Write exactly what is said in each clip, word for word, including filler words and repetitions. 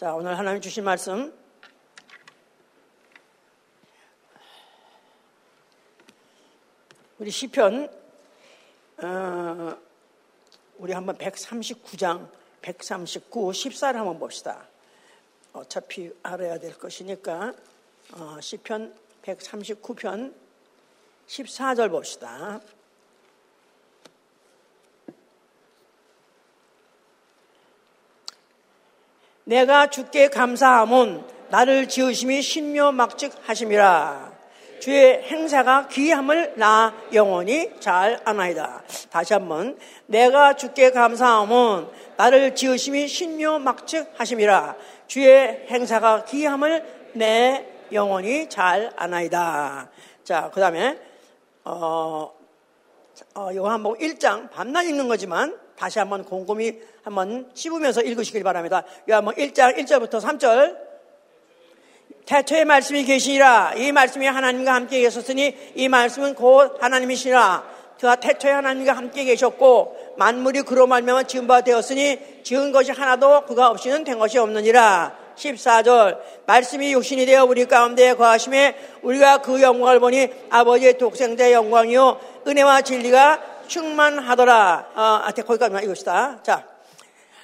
자, 오늘 하나님 주신 말씀 우리 시편 어, 우리 한번 백삼십구 장 백삼십구 십사를 한번 봅시다. 어차피 알아야 될 것이니까 어, 시편 백삼십구 편 십사 절 봅시다. 내가 주께 감사하면 나를 지으심이 신묘 막직하심이라. 주의 행사가 귀함을 나 영원히 잘 아나이다. 다시 한번 내가 주께 감사하면 나를 지으심이 신묘 막직하심이라. 주의 행사가 귀함을 내 영원히 잘 아나이다. 자, 그 다음에 어, 어, 요한복음 일 장 밤낮 읽는 거지만 다시 한번 곰곰이 한번 씹으면서 읽으시길 바랍니다. 요한복음 일 장 일 절부터 삼 절. 태초에 말씀이 계시니라. 이 말씀이 하나님과 함께 계셨으니 이 말씀은 곧 하나님이시라. 그와 태초에 하나님과 함께 계셨고 만물이 그로 말미암아 지은 바 되었으니 지은 것이 하나도 그가 없이는 된 것이 없느니라. 십사 절. 말씀이 육신이 되어 우리 가운데 거하심에 우리가 그 영광을 보니 아버지의 독생자의 영광이요 은혜와 진리가 충만하더라. 아, 어, 거기까지만 읽읍시다. 자,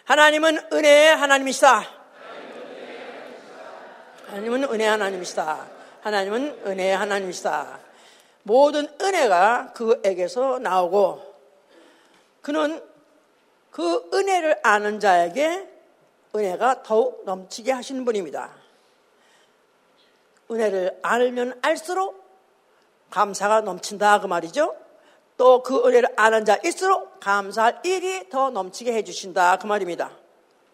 하나님은 은혜의 하나님이시다. 하나님은 은혜의 하나님이시다. 하나님은 은혜의 하나님이시다. 모든 은혜가 그에게서 나오고 그는 그 은혜를 아는 자에게 은혜가 더욱 넘치게 하시는 분입니다. 은혜를 알면 알수록 감사가 넘친다 그 말이죠. 또 그 은혜를 아는 자일수록 감사할 일이 더 넘치게 해주신다 그 말입니다.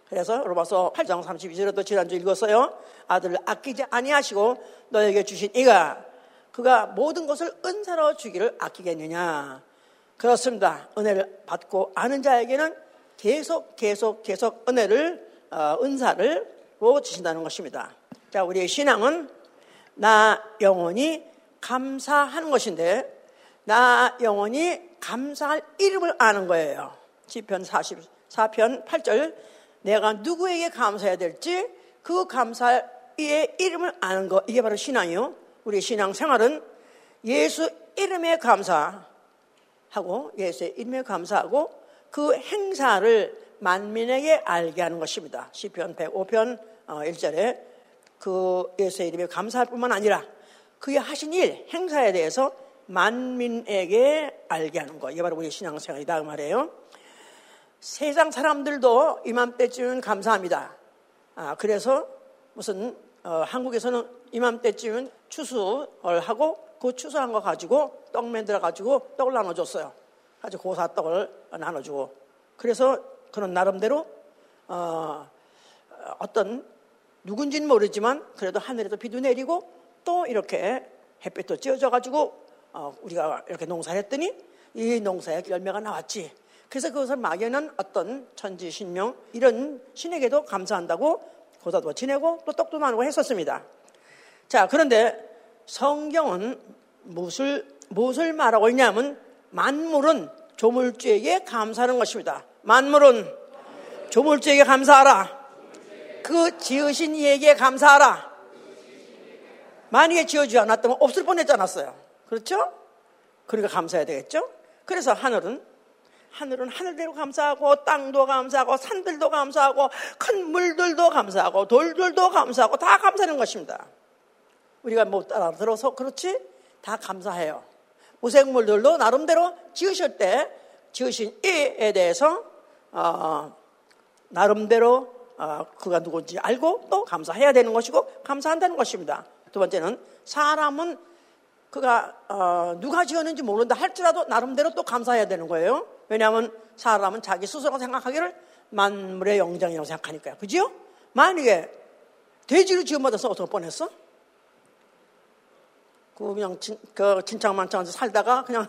그래서 로마서 팔 장 삼십이 절에도 지난주 읽었어요. 아들을 아끼지 아니하시고 너에게 주신 이가 그가 모든 것을 은사로 주기를 아끼겠느냐. 그렇습니다. 은혜를 받고 아는 자에게는 계속 계속 계속 은혜를 어, 은사를 로 주신다는 것입니다. 자, 우리의 신앙은 나 영원히 감사하는 것인데 나 영원히 감사할 이름을 아는 거예요. 시편 사십사 편 팔 절. 내가 누구에게 감사해야 될지 그 감사의 이름을 아는 거, 이게 바로 신앙이요. 우리 신앙생활은 예수 이름에 감사하고 예수의 이름에 감사하고 그 행사를 만민에게 알게 하는 것입니다. 시편 백오 편 일 절에 그 예수의 이름에 감사할 뿐만 아니라 그의 하신 일, 행사에 대해서 만민에게 알게 하는 것, 이게 바로 우리 신앙생활이다 그 말이에요. 세상 사람들도 이맘때쯤은 감사합니다. 아, 그래서 무슨 어, 한국에서는 이맘때쯤은 추수를 하고 그 추수한 거 가지고 떡 만들어 가지고 떡을 나눠줬어요. 아주 고사 떡을 나눠주고 그래서 그런 나름대로 어, 어떤 누군지는 모르지만 그래도 하늘에도 비도 내리고 또 이렇게 햇빛도 쬐어져 가지고 어, 우리가 이렇게 농사를 했더니 이 농사에 열매가 나왔지. 그래서 그것을 막연한 어떤 천지신명 이런 신에게도 감사한다고 고사도 지내고 또 떡도 나누고 했었습니다. 자, 그런데 성경은 무엇을, 무엇을 말하고 있냐면 만물은 조물주에게 감사하는 것입니다. 만물은 조물주에게 감사하라. 그 지으신 이에게 감사하라. 만약에 지어주지 않았다면 없을 뻔했지 않았어요. 그렇죠? 그러니까 감사해야 되겠죠? 그래서 하늘은, 하늘은 하늘대로 감사하고, 땅도 감사하고, 산들도 감사하고, 큰 물들도 감사하고, 돌들도 감사하고, 다 감사하는 것입니다. 우리가 뭐 따라 들어서 그렇지? 다 감사해요. 무생물들도 나름대로 지으실 때, 지으신 이에 대해서, 어, 나름대로, 어, 그가 누군지 알고 또 감사해야 되는 것이고, 감사한다는 것입니다. 두 번째는 사람은 그가 어, 누가 지었는지 모른다 할지라도 나름대로 또 감사해야 되는 거예요. 왜냐하면 사람은 자기 스스로 생각하기를 만물의 영장이라고 생각하니까요. 그죠? 만약에 돼지를 지음받아서 어떨 뻔했어? 그 그냥 진, 그 진창만창 살다가 그냥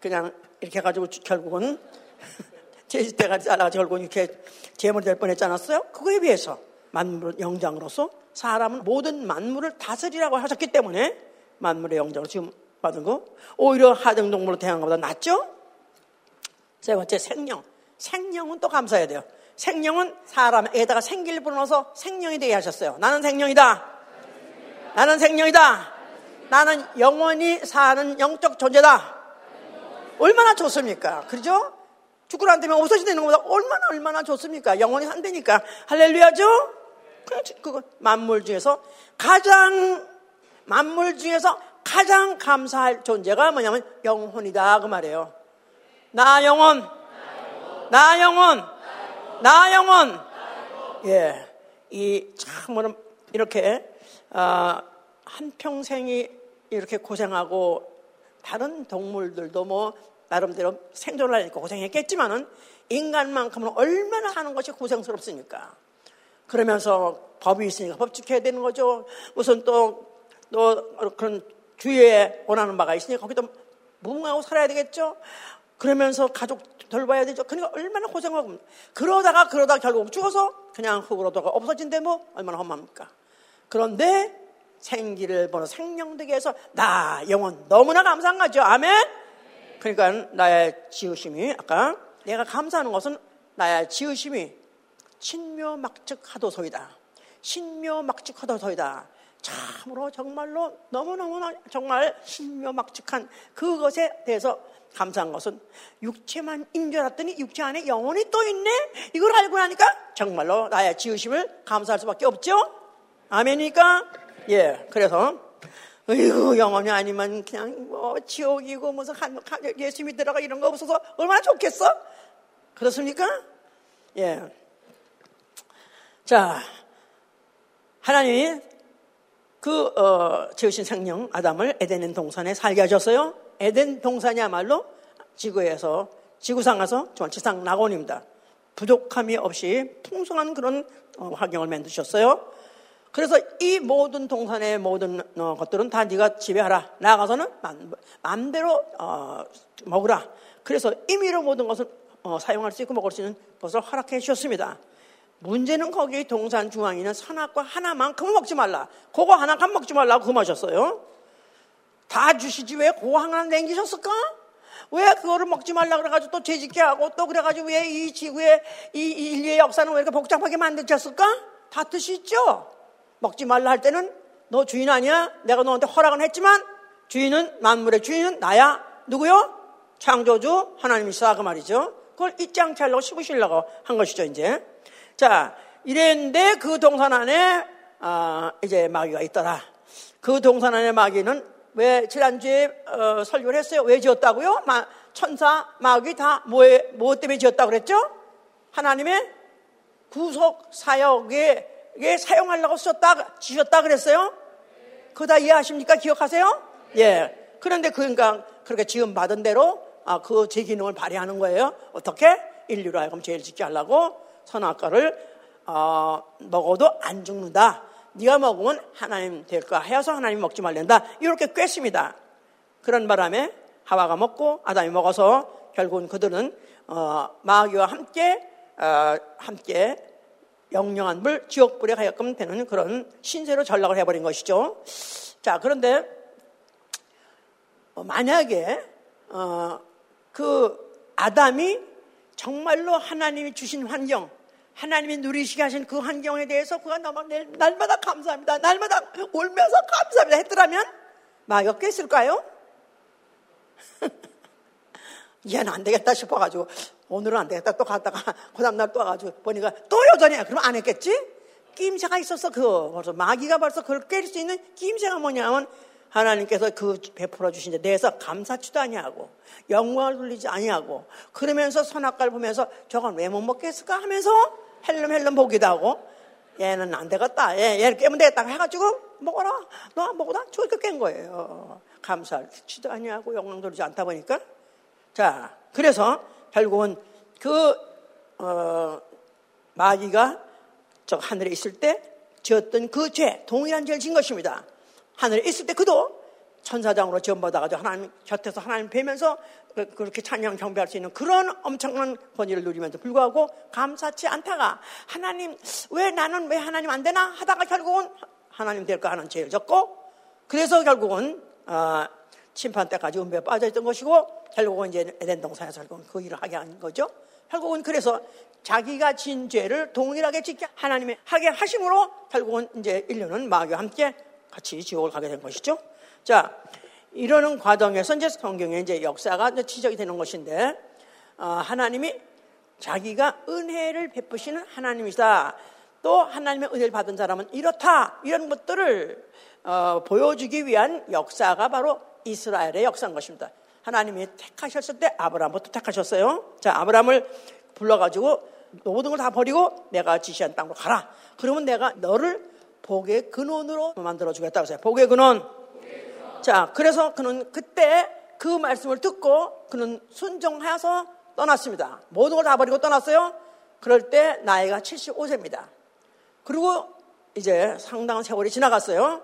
그냥 이렇게 해가지고 결국은 돼지 대가리 잘라가지고 결국은 이렇게 제물이 될 뻔했지 않았어요? 그거에 비해서 만물의 영장으로서 사람은 모든 만물을 다스리라고 하셨기 때문에 만물의 영장을 지금 받은 거 오히려 하등동물로 태어난 것보다 낫죠? 세 번째, 생명. 생명은 또 감사해야 돼요. 생명은 사람에다가 생기를 불어넣어서 생명이 되게 하셨어요. 나는 생명이다. 나는 생명이다. 나는 영원히 사는 영적 존재다. 얼마나 좋습니까? 그죠? 죽으라 안 되면 없어지는 것보다 얼마나 얼마나 좋습니까? 영원히 산다니까. 할렐루야죠? 그 만물 중에서 가장 만물 중에서 가장 감사할 존재가 뭐냐면 영혼이다 그 말이에요. 나 영혼, 나 영혼, 나 영혼. 예, 이 참 뭐는 이렇게 아, 한 평생이 이렇게 고생하고 다른 동물들도 뭐 나름대로 생존을 하니까 고생했겠지만은 인간만큼은 얼마나 하는 것이 고생스럽습니까? 그러면서 법이 있으니까 법 지켜야 되는 거죠. 무슨 또, 또 그런 주위에 원하는 바가 있으니까 거기도 무응하고 살아야 되겠죠. 그러면서 가족 돌봐야 되죠. 그러니까 얼마나 고생하고 그러다가 그러다 결국 죽어서 그냥 흙으로 돌아가 없어진데 뭐 얼마나 험합니까? 그런데 생기를 보는 생명되게 해서 나 영혼 너무나 감사한 거죠. 아멘. 그러니까 나의 지으심이 아까 내가 감사하는 것은 나의 지으심이 신묘막측하도소이다. 신묘막측하도소이다. 참으로 정말로 너무너무나 정말 신묘막측한 그것에 대해서 감사한 것은 육체만 인 줄 알았더니 육체 안에 영혼이 또 있네. 이걸 알고 나니까 정말로 나의 지으심을 감사할 수밖에 없죠. 아멘이니까. 예, 그래서 어이구 영혼이 아니면 그냥 뭐 지옥이고 무슨 한, 한 예수님이 들어가 이런 거 없어서 얼마나 좋겠어? 그렇습니까? 예. 자, 하나님이 그 어, 지으신 생명 아담을 에덴 동산에 살게 하셨어요. 에덴 동산이야말로 지구에서 지구상에서 정말 지상 낙원입니다. 부족함이 없이 풍성한 그런 어, 환경을 만드셨어요. 그래서 이 모든 동산의 모든 어, 것들은 다 네가 지배하라. 나아가서는 마음대로 어, 먹으라. 그래서 임의로 모든 것을 어, 사용할 수 있고 먹을 수 있는 것을 허락해 주셨습니다. 문제는 거기 동산 중앙에 있는 선악과 하나만큼은 먹지 말라. 그거 하나만 먹지 말라고 금하셨어요. 다 주시지 왜 그거 하나 남기셨을까? 왜 그거를 먹지 말라 그래가지고 또 죄짓게 하고 또 그래가지고 왜 이 지구의 이 인류의 역사는 왜 이렇게 복잡하게 만드셨을까? 다 뜻이 있죠. 먹지 말라 할 때는 너 주인 아니야? 내가 너한테 허락은 했지만 주인은 만물의 주인은 나야. 누구요? 창조주 하나님이시다 그 말이죠. 그걸 잊지 않게 하려고 씹으시려고 한 것이죠 이제. 자, 이랬는데 그 동산 안에 아, 이제 마귀가 있더라. 그 동산 안에 마귀는 왜 지난주에 어, 설교를 했어요. 왜 지었다고요? 마, 천사, 마귀 다 뭐에, 뭐 때문에 지었다고 그랬죠? 하나님의 구속 사역에 사용하려고 썼다, 지셨다 그랬어요. 그거 다 이해하십니까? 기억하세요? 예. 그런데 그러니까 그렇게 지음 받은 대로 아, 그 제 기능을 발휘하는 거예요. 어떻게? 인류로 하여금 죄를 짓게 하려고. 선악과를 어, 먹어도 안 죽는다. 네가 먹으면 하나님 될까 해서 하나님 먹지 말란다. 이렇게 꿰습니다. 그런 바람에 하와가 먹고 아담이 먹어서 결국은 그들은 어, 마귀와 함께 어, 함께 영영한 불 지옥불에 가게끔 되는 그런 신세로 전락을 해버린 것이죠. 자, 그런데 어, 만약에 어, 그 아담이 정말로 하나님이 주신 환경, 하나님이 누리시게 하신 그 환경에 대해서 그가 날마다 감사합니다. 날마다 울면서 감사합니다. 했더라면 마귀가 깼을까요? 얘는 안 되겠다 싶어가지고 오늘은 안 되겠다 또 갔다가 그 다음날 또 와가지고 보니까 또 여전히 그러면 안 했겠지? 낌새가 있었어. 그 벌써 마귀가 벌써 그걸 깰 수 있는 낌새가 뭐냐면 하나님께서 그 베풀어 주신 데 대해서 감사치도 아니하고 영광을 돌리지 아니하고 그러면서 선악과를 보면서 저건 왜 못 먹겠을까 하면서 헬름헬름 보기도 하고 얘는 안 되겠다 얘, 얘를 깨면 되겠다 해가지고 먹어라 너 안 먹어라 저렇게 깬 거예요. 감사치도 아니하고 영광 돌리지 않다 보니까 자 그래서 결국은 그 어, 마귀가 저 하늘에 있을 때 지었던 그 죄 동일한 죄를 진 것입니다. 하늘에 있을 때 그도 천사장으로 지원받아가지고 하나님 곁에서 하나님 뵈면서 그렇게 찬양 경배할 수 있는 그런 엄청난 권위를 누리면서 불구하고 감사치 않다가 하나님 왜 나는 왜 하나님 안 되나 하다가 결국은 하나님 될까 하는 죄를 졌고 그래서 결국은 어, 심판 때까지 음배에 빠져있던 것이고 결국은 이제 에덴 동산에서 결국은 그 일을 하게 한 거죠. 결국은 그래서 자기가 진 죄를 동일하게 짓게 하나님의 하게 하심으로 결국은 이제 인류는 마귀와 함께 같이 지옥을 가게 된 것이죠. 자, 이러는 과정에서 이제 성경의 이제 역사가 이제 지적이 되는 것인데, 어, 하나님이 자기가 은혜를 베푸시는 하나님이시다. 또 하나님의 은혜를 받은 사람은 이렇다. 이런 것들을 어, 보여주기 위한 역사가 바로 이스라엘의 역사인 것입니다. 하나님이 택하셨을 때 아브라함부터 택하셨어요. 자, 아브라함을 불러가지고 모든 걸 다 버리고 내가 지시한 땅으로 가라. 그러면 내가 너를 복의 근원으로 만들어주겠다고 했어요. 복의 근원. 자, 그래서 그는 그때 그 말씀을 듣고 그는 순종하여서 떠났습니다. 모든 걸 다 버리고 떠났어요. 그럴 때 나이가 칠십오 세입니다. 그리고 이제 상당한 세월이 지나갔어요.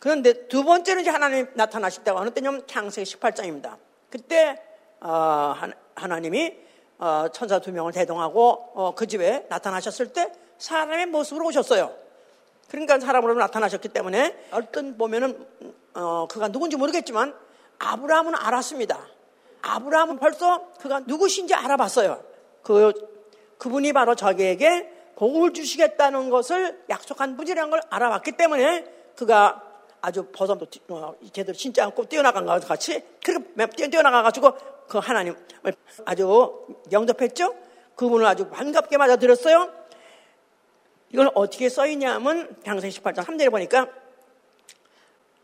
그런데 두 번째는 이제 하나님이 나타나실 때가 어느 때냐면 창세기 십팔 장입니다. 그때 어, 하나님이 어, 천사 두 명을 대동하고 어, 그 집에 나타나셨을 때 사람의 모습으로 오셨어요. 그러니까 사람으로 나타나셨기 때문에 얼른 보면은 어, 그가 누군지 모르겠지만 아브라함은 알았습니다. 아브라함은 벌써 그가 누구신지 알아봤어요. 그, 그분이 바로 자기에게 복을 주시겠다는 것을 약속한 분이라는 걸 알아봤기 때문에 그가 아주 버섯도 어, 제대로 진짜 않고 뛰어나간 것 같이 그렇게 뛰어나가가지고 그 하나님을 아주 영접했죠. 그분을 아주 반갑게 맞아들였어요. 이걸 어떻게 써있냐면 창세기 십팔 장 삼 절에 보니까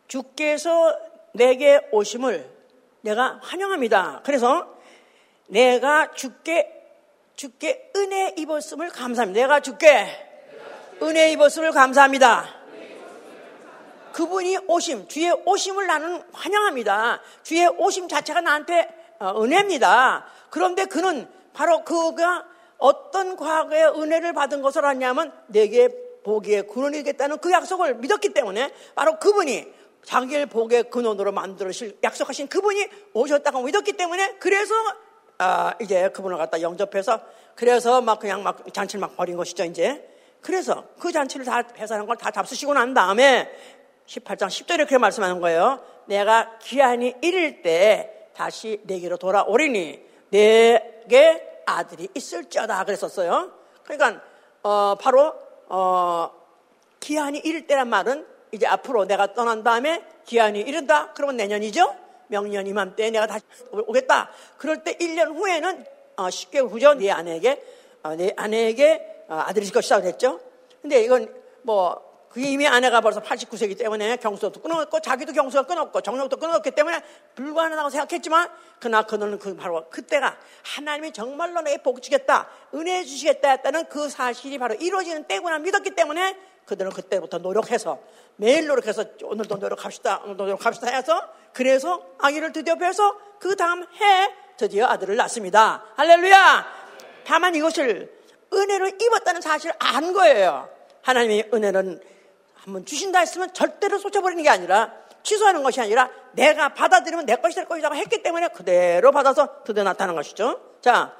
주께서 내게 오심을 내가 환영합니다. 그래서 내가 주께 주께 은혜 입었음을 감사합니다. 내가 주께 은혜 입었음을 감사합니다. 그분이 오심, 주의 오심을 나는 환영합니다. 주의 오심 자체가 나한테 은혜입니다. 그런데 그는 바로 그가 어떤 과거의 은혜를 받은 것을 아냐면 내게 복의 근원이겠다는 그 약속을 믿었기 때문에 바로 그분이 자기를 복의 근원으로 만들으실 약속하신 그분이 오셨다고 믿었기 때문에 그래서 아, 이제 그분을 갖다 영접해서 그래서 막 그냥 막 잔치를 막 벌인 것이죠, 이제. 그래서 그 잔치를 다 해산한 걸 다 잡수시고 난 다음에 십팔 장 십 절에 그렇게 말씀하는 거예요. 내가 기한이 이를 때 다시 내게로 돌아오리니 내게 아들이 있을지어다 그랬었어요. 그러니까 어, 바로 어, 기한이 이를 때란 말은 이제 앞으로 내가 떠난 다음에 기한이 이른다 그러면 내년이죠. 명년 이맘때에 내가 다시 오겠다. 그럴 때 일 년 후에는 어, 십 개월 후죠. 네 아내에게 어, 네 아내에게 어, 아들이 있을 것이다 그랬죠. 근데 이건 뭐 그 이미 아내가 벌써 팔십구 세이기 때문에 경수도 끊었고 자기도 경수가 끊었고 정력도 끊었기 때문에 불가능하다고 생각했지만 그나 그는 그 바로 그때가 하나님이 정말로 내게 복 주겠다 은혜 주시겠다 했다는 그 사실이 바로 이루어지는 때구나 믿었기 때문에 그들은 그때부터 노력해서 매일 노력해서 오늘도 노력합시다 오늘도 노력합시다 해서 그래서 아기를 드디어 뵈서 그 다음 해 드디어 아들을 낳습니다. 할렐루야. 다만 이것을 은혜를 입었다는 사실을 안 거예요. 하나님이 은혜는 한번 주신다 했으면 절대로 쏟아버리는 게 아니라 취소하는 것이 아니라 내가 받아들이면 내 것이 될 것이라고 했기 때문에 그대로 받아서 드디어 나타난 것이죠. 자,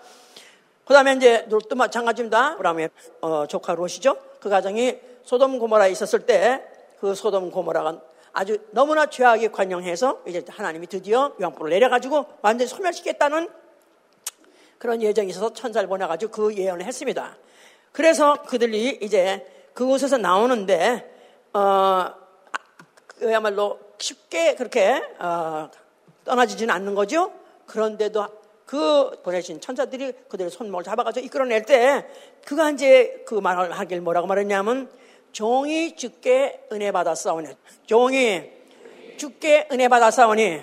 그 다음에 이제 롯도 마찬가지입니다. 아브라함의 어, 조카 롯이죠. 그 가정이 소돔 고모라에 있었을 때 그 소돔 고모라가 아주 너무나 죄악에 관영해서 이제 하나님이 드디어 유황불을 내려가지고 완전히 소멸시키겠다는 그런 예정이 있어서 천사를 보내가지고 그 예언을 했습니다. 그래서 그들이 이제 그곳에서 나오는데 어, 그야말로 쉽게 그렇게 어, 떠나지지는 않는 거죠. 그런데도 그 보내신 천사들이 그들의 손목을 잡아가지고 이끌어낼 때 그가 이제 그 말을 하길 뭐라고 말했냐면 종이 주께 은혜 받았사오니 종이 주께 은혜 받았사오니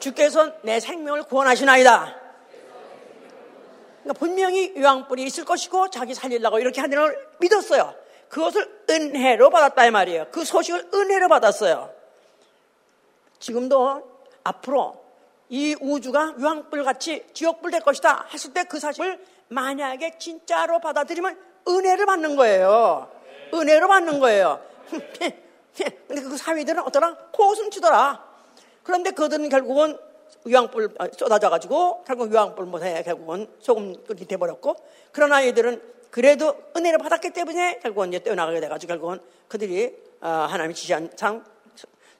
주께서 내 생명을 구원하시나이다. 그러니까 분명히 유황불이 있을 것이고 자기 살리려고 이렇게 하는 걸 믿었어요. 그것을 은혜로 받았다 이 말이에요. 그 소식을 은혜로 받았어요. 지금도 앞으로 이 우주가 유황불같이 지옥불 될 것이다 했을 때 그 사실을 만약에 진짜로 받아들이면 은혜를 받는 거예요. 네. 은혜로 받는 거예요. 근데 그 사위들은 어떠나 코웃음 치더라. 그런데 그들은 결국은 유황불 쏟아져가지고 결국 유황불 못해 결국은 소금 끓이 돼버렸고 그러나 얘들은 그래도 은혜를 받았기 때문에 결국은 이제 뛰어나가게 돼가지고 결국은 그들이 하나님이 지시한 상,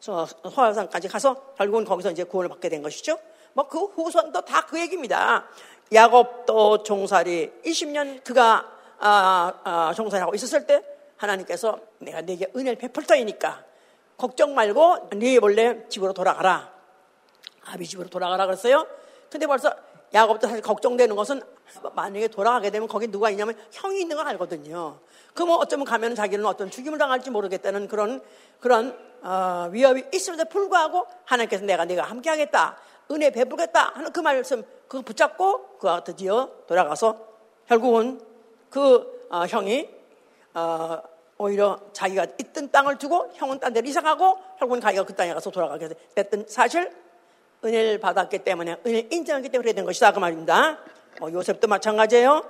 소화산까지 가서 결국은 거기서 이제 구원을 받게 된 것이죠. 뭐 그 후손도 다 그 얘기입니다. 야곱 또 종살이 이십 년 그가 아, 아, 종살이하고 있었을 때 하나님께서 내가 네게 은혜를 베풀 터이니까 걱정 말고 네 원래 집으로 돌아가라. 아비 집으로 돌아가라 그랬어요. 근데 벌써 야곱도 사실 걱정되는 것은 만약에 돌아가게 되면 거기 누가 있냐면 형이 있는 걸 알거든요. 그럼 뭐 어쩌면 가면 자기는 어떤 죽임을 당할지 모르겠다는 그런 그런 어, 위협이 있음에도 불구하고 하나님께서 내가 네가 함께하겠다, 은혜 베풀겠다 하는 그 말씀 그거 붙잡고 그가 드디어 돌아가서 결국은 그 어, 형이 어, 오히려 자기가 있던 땅을 두고 형은 딴 데로 이사가고 결국은 자기가 그 땅에 가서 돌아가게 됐던 사실. 은혜를 받았기 때문에 은혜를 인정했기 때문에 그래야 된 것이다 그 말입니다. 어, 요셉도 마찬가지예요.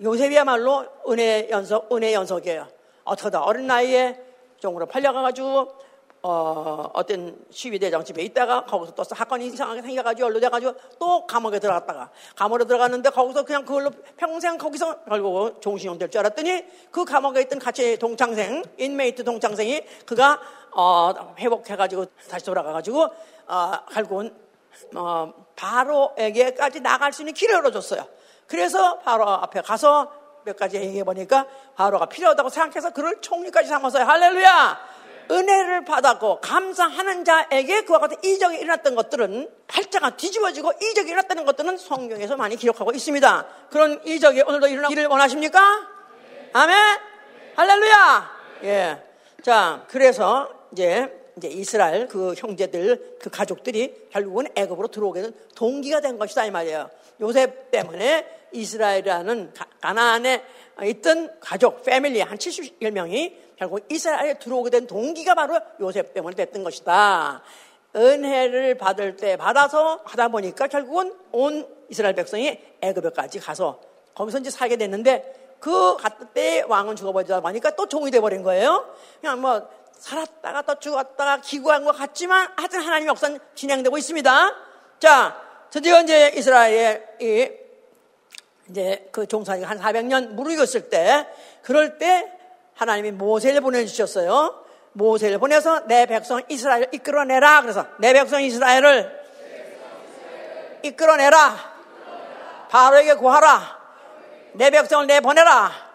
요셉이야말로 은혜 연속, 은혜 연속이에요. 어떻게든 어린 나이에 종으로 팔려가가지고 어, 어떤 시위대장 집에 있다가 거기서 또 사건이 이상하게 생겨가지고 연루돼가지고 또 감옥에 들어갔다가 감옥에 들어갔는데 거기서 그냥 그걸로 평생 거기서 결국 종신형 될 줄 알았더니 그 감옥에 있던 같이 동창생 인메이트 동창생이 그가 어, 회복해가지고 다시 돌아가가지고 어, 결국은 어, 바로에게까지 나갈 수 있는 길을 열어줬어요. 그래서 바로 앞에 가서 몇 가지 얘기해보니까 바로가 필요하다고 생각해서 그를 총리까지 삼았어요. 할렐루야. 네. 은혜를 받았고 감사하는 자에게 그와 같은 이적이 일어났던 것들은 팔자가 뒤집어지고 이적이 일어났다는 것들은 성경에서 많이 기록하고 있습니다. 그런 이적이 오늘도 일어나기를 원하십니까? 네. 아멘. 네. 할렐루야. 네. 예. 자, 그래서 이제 이제 이스라엘 그 형제들 그 가족들이 결국은 애굽으로 들어오게 된 동기가 된 것이다 이 말이에요. 요셉 때문에 이스라엘이라는 가나안에 있던 가족 패밀리 한 칠십일 명이 결국 이스라엘에 들어오게 된 동기가 바로 요셉 때문에 됐던 것이다. 은혜를 받을 때 받아서 하다 보니까 결국은 온 이스라엘 백성이 애굽에까지 가서 거기서 이제 살게 됐는데 그 그때 왕은 죽어버리다 보니까 또 종이 돼버린 거예요. 그냥 뭐 살았다가 또 죽었다가 기구한 것 같지만 하여튼 하나님의 역사는 진행되고 있습니다. 자, 드디어 이제 이스라엘이 이제 그 종살이가 한 사백 년 무르익었을 때 그럴 때 하나님이 모세를 보내주셨어요. 모세를 보내서 내 백성 이스라엘을 이끌어내라. 그래서 내 백성 이스라엘을 이끌어내라. 바로에게 구하라. 내 백성을 내보내라.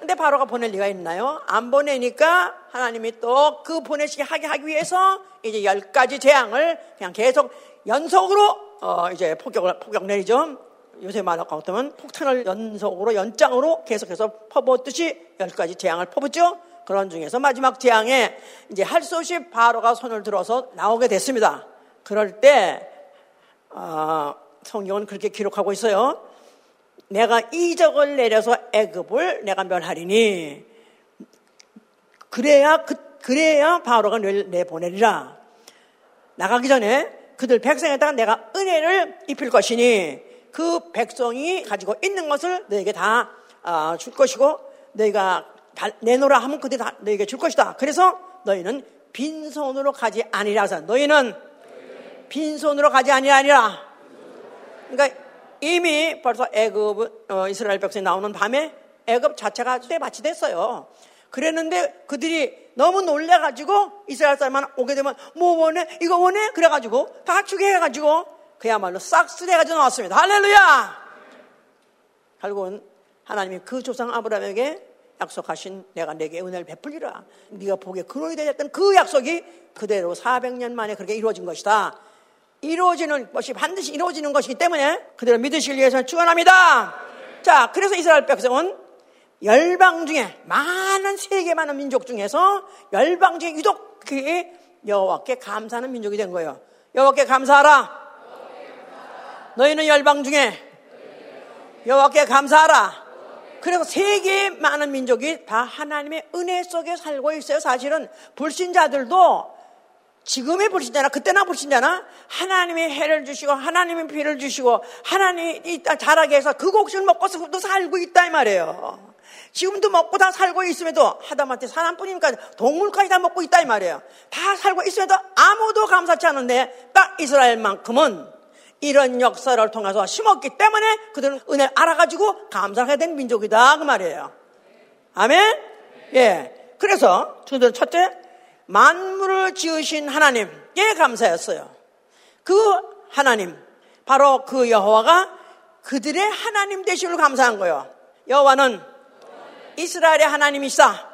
근데 바로가 보낼 리가 있나요? 안 보내니까 하나님이 또 그 보내시게 하게 하기 위해서 이제 열 가지 재앙을 그냥 계속 연속으로 어 이제 폭격을 폭격 내리죠. 요새 말할 것 같으면 폭탄을 연속으로 연장으로 계속해서 퍼붓듯이 열 가지 재앙을 퍼붓죠. 그런 중에서 마지막 재앙에 이제 할 수 없이 바로가 손을 들어서 나오게 됐습니다. 그럴 때 어 성경은 그렇게 기록하고 있어요. 내가 이적을 내려서 애굽을 내가 멸하리니 그래야 그, 그래야 바로가 내보내리라. 나가기 전에 그들 백성에다가 내가 은혜를 입힐 것이니 그 백성이 가지고 있는 것을 너에게 다 줄 것이고 너희가 내놓으라 하면 그들이 다 너에게 줄 것이다. 그래서 너희는 빈손으로 가지 아니라. 너희는 빈손으로 가지 아니라. 그러니까 이미 벌써 애굽 어, 이스라엘 백성이 나오는 밤에 애굽 자체가 때밭이 됐어요. 그랬는데 그들이 너무 놀래가지고 이스라엘 사람만 오게 되면 뭐 원해? 이거 원해? 그래가지고 다 죽게 해가지고 그야말로 싹쓸해가지고 나왔습니다. 할렐루야! 결국은 하나님이 그 조상 아브라함에게 약속하신 내가 네게 은혜를 베풀리라. 네가 복의 근원이 되었던 그 약속이 그대로 사백 년 만에 그렇게 이루어진 것이다. 이루어지는 것이 반드시 이루어지는 것이기 때문에 그대로 믿으시기 위해서 축원합니다. 자, 그래서 이스라엘 백성은 열방 중에 많은 세계 많은 민족 중에서 열방 중에 유독 그 여호와께 감사하는 민족이 된 거예요. 여호와께 감사하라. 너희는 열방 중에 여호와께 감사하라. 그래서 세계 많은 민족이 다 하나님의 은혜 속에 살고 있어요. 사실은 불신자들도 지금의 불신자나 그때나 불신자나 하나님의 해를 주시고 하나님의 피를 주시고 하나님이 자라게 해서 그 곡식을 먹고서도 살고 있다 이 말이에요. 지금도 먹고 다 살고 있음에도 하다못해 사람뿐이니까 동물까지 다 먹고 있다 이 말이에요. 다 살고 있음에도 아무도 감사치 않은데 딱 이스라엘만큼은 이런 역사를 통해서 심었기 때문에 그들은 은혜를 알아가지고 감사하게 된 민족이다 그 말이에요. 아멘? 예. 그래서 저들은 첫째 만물을 지으신 하나님께 감사였어요. 그 하나님, 바로 그 여호와가 그들의 하나님 되심을 감사한 거예요. 여호와는 이스라엘의 하나님이시다.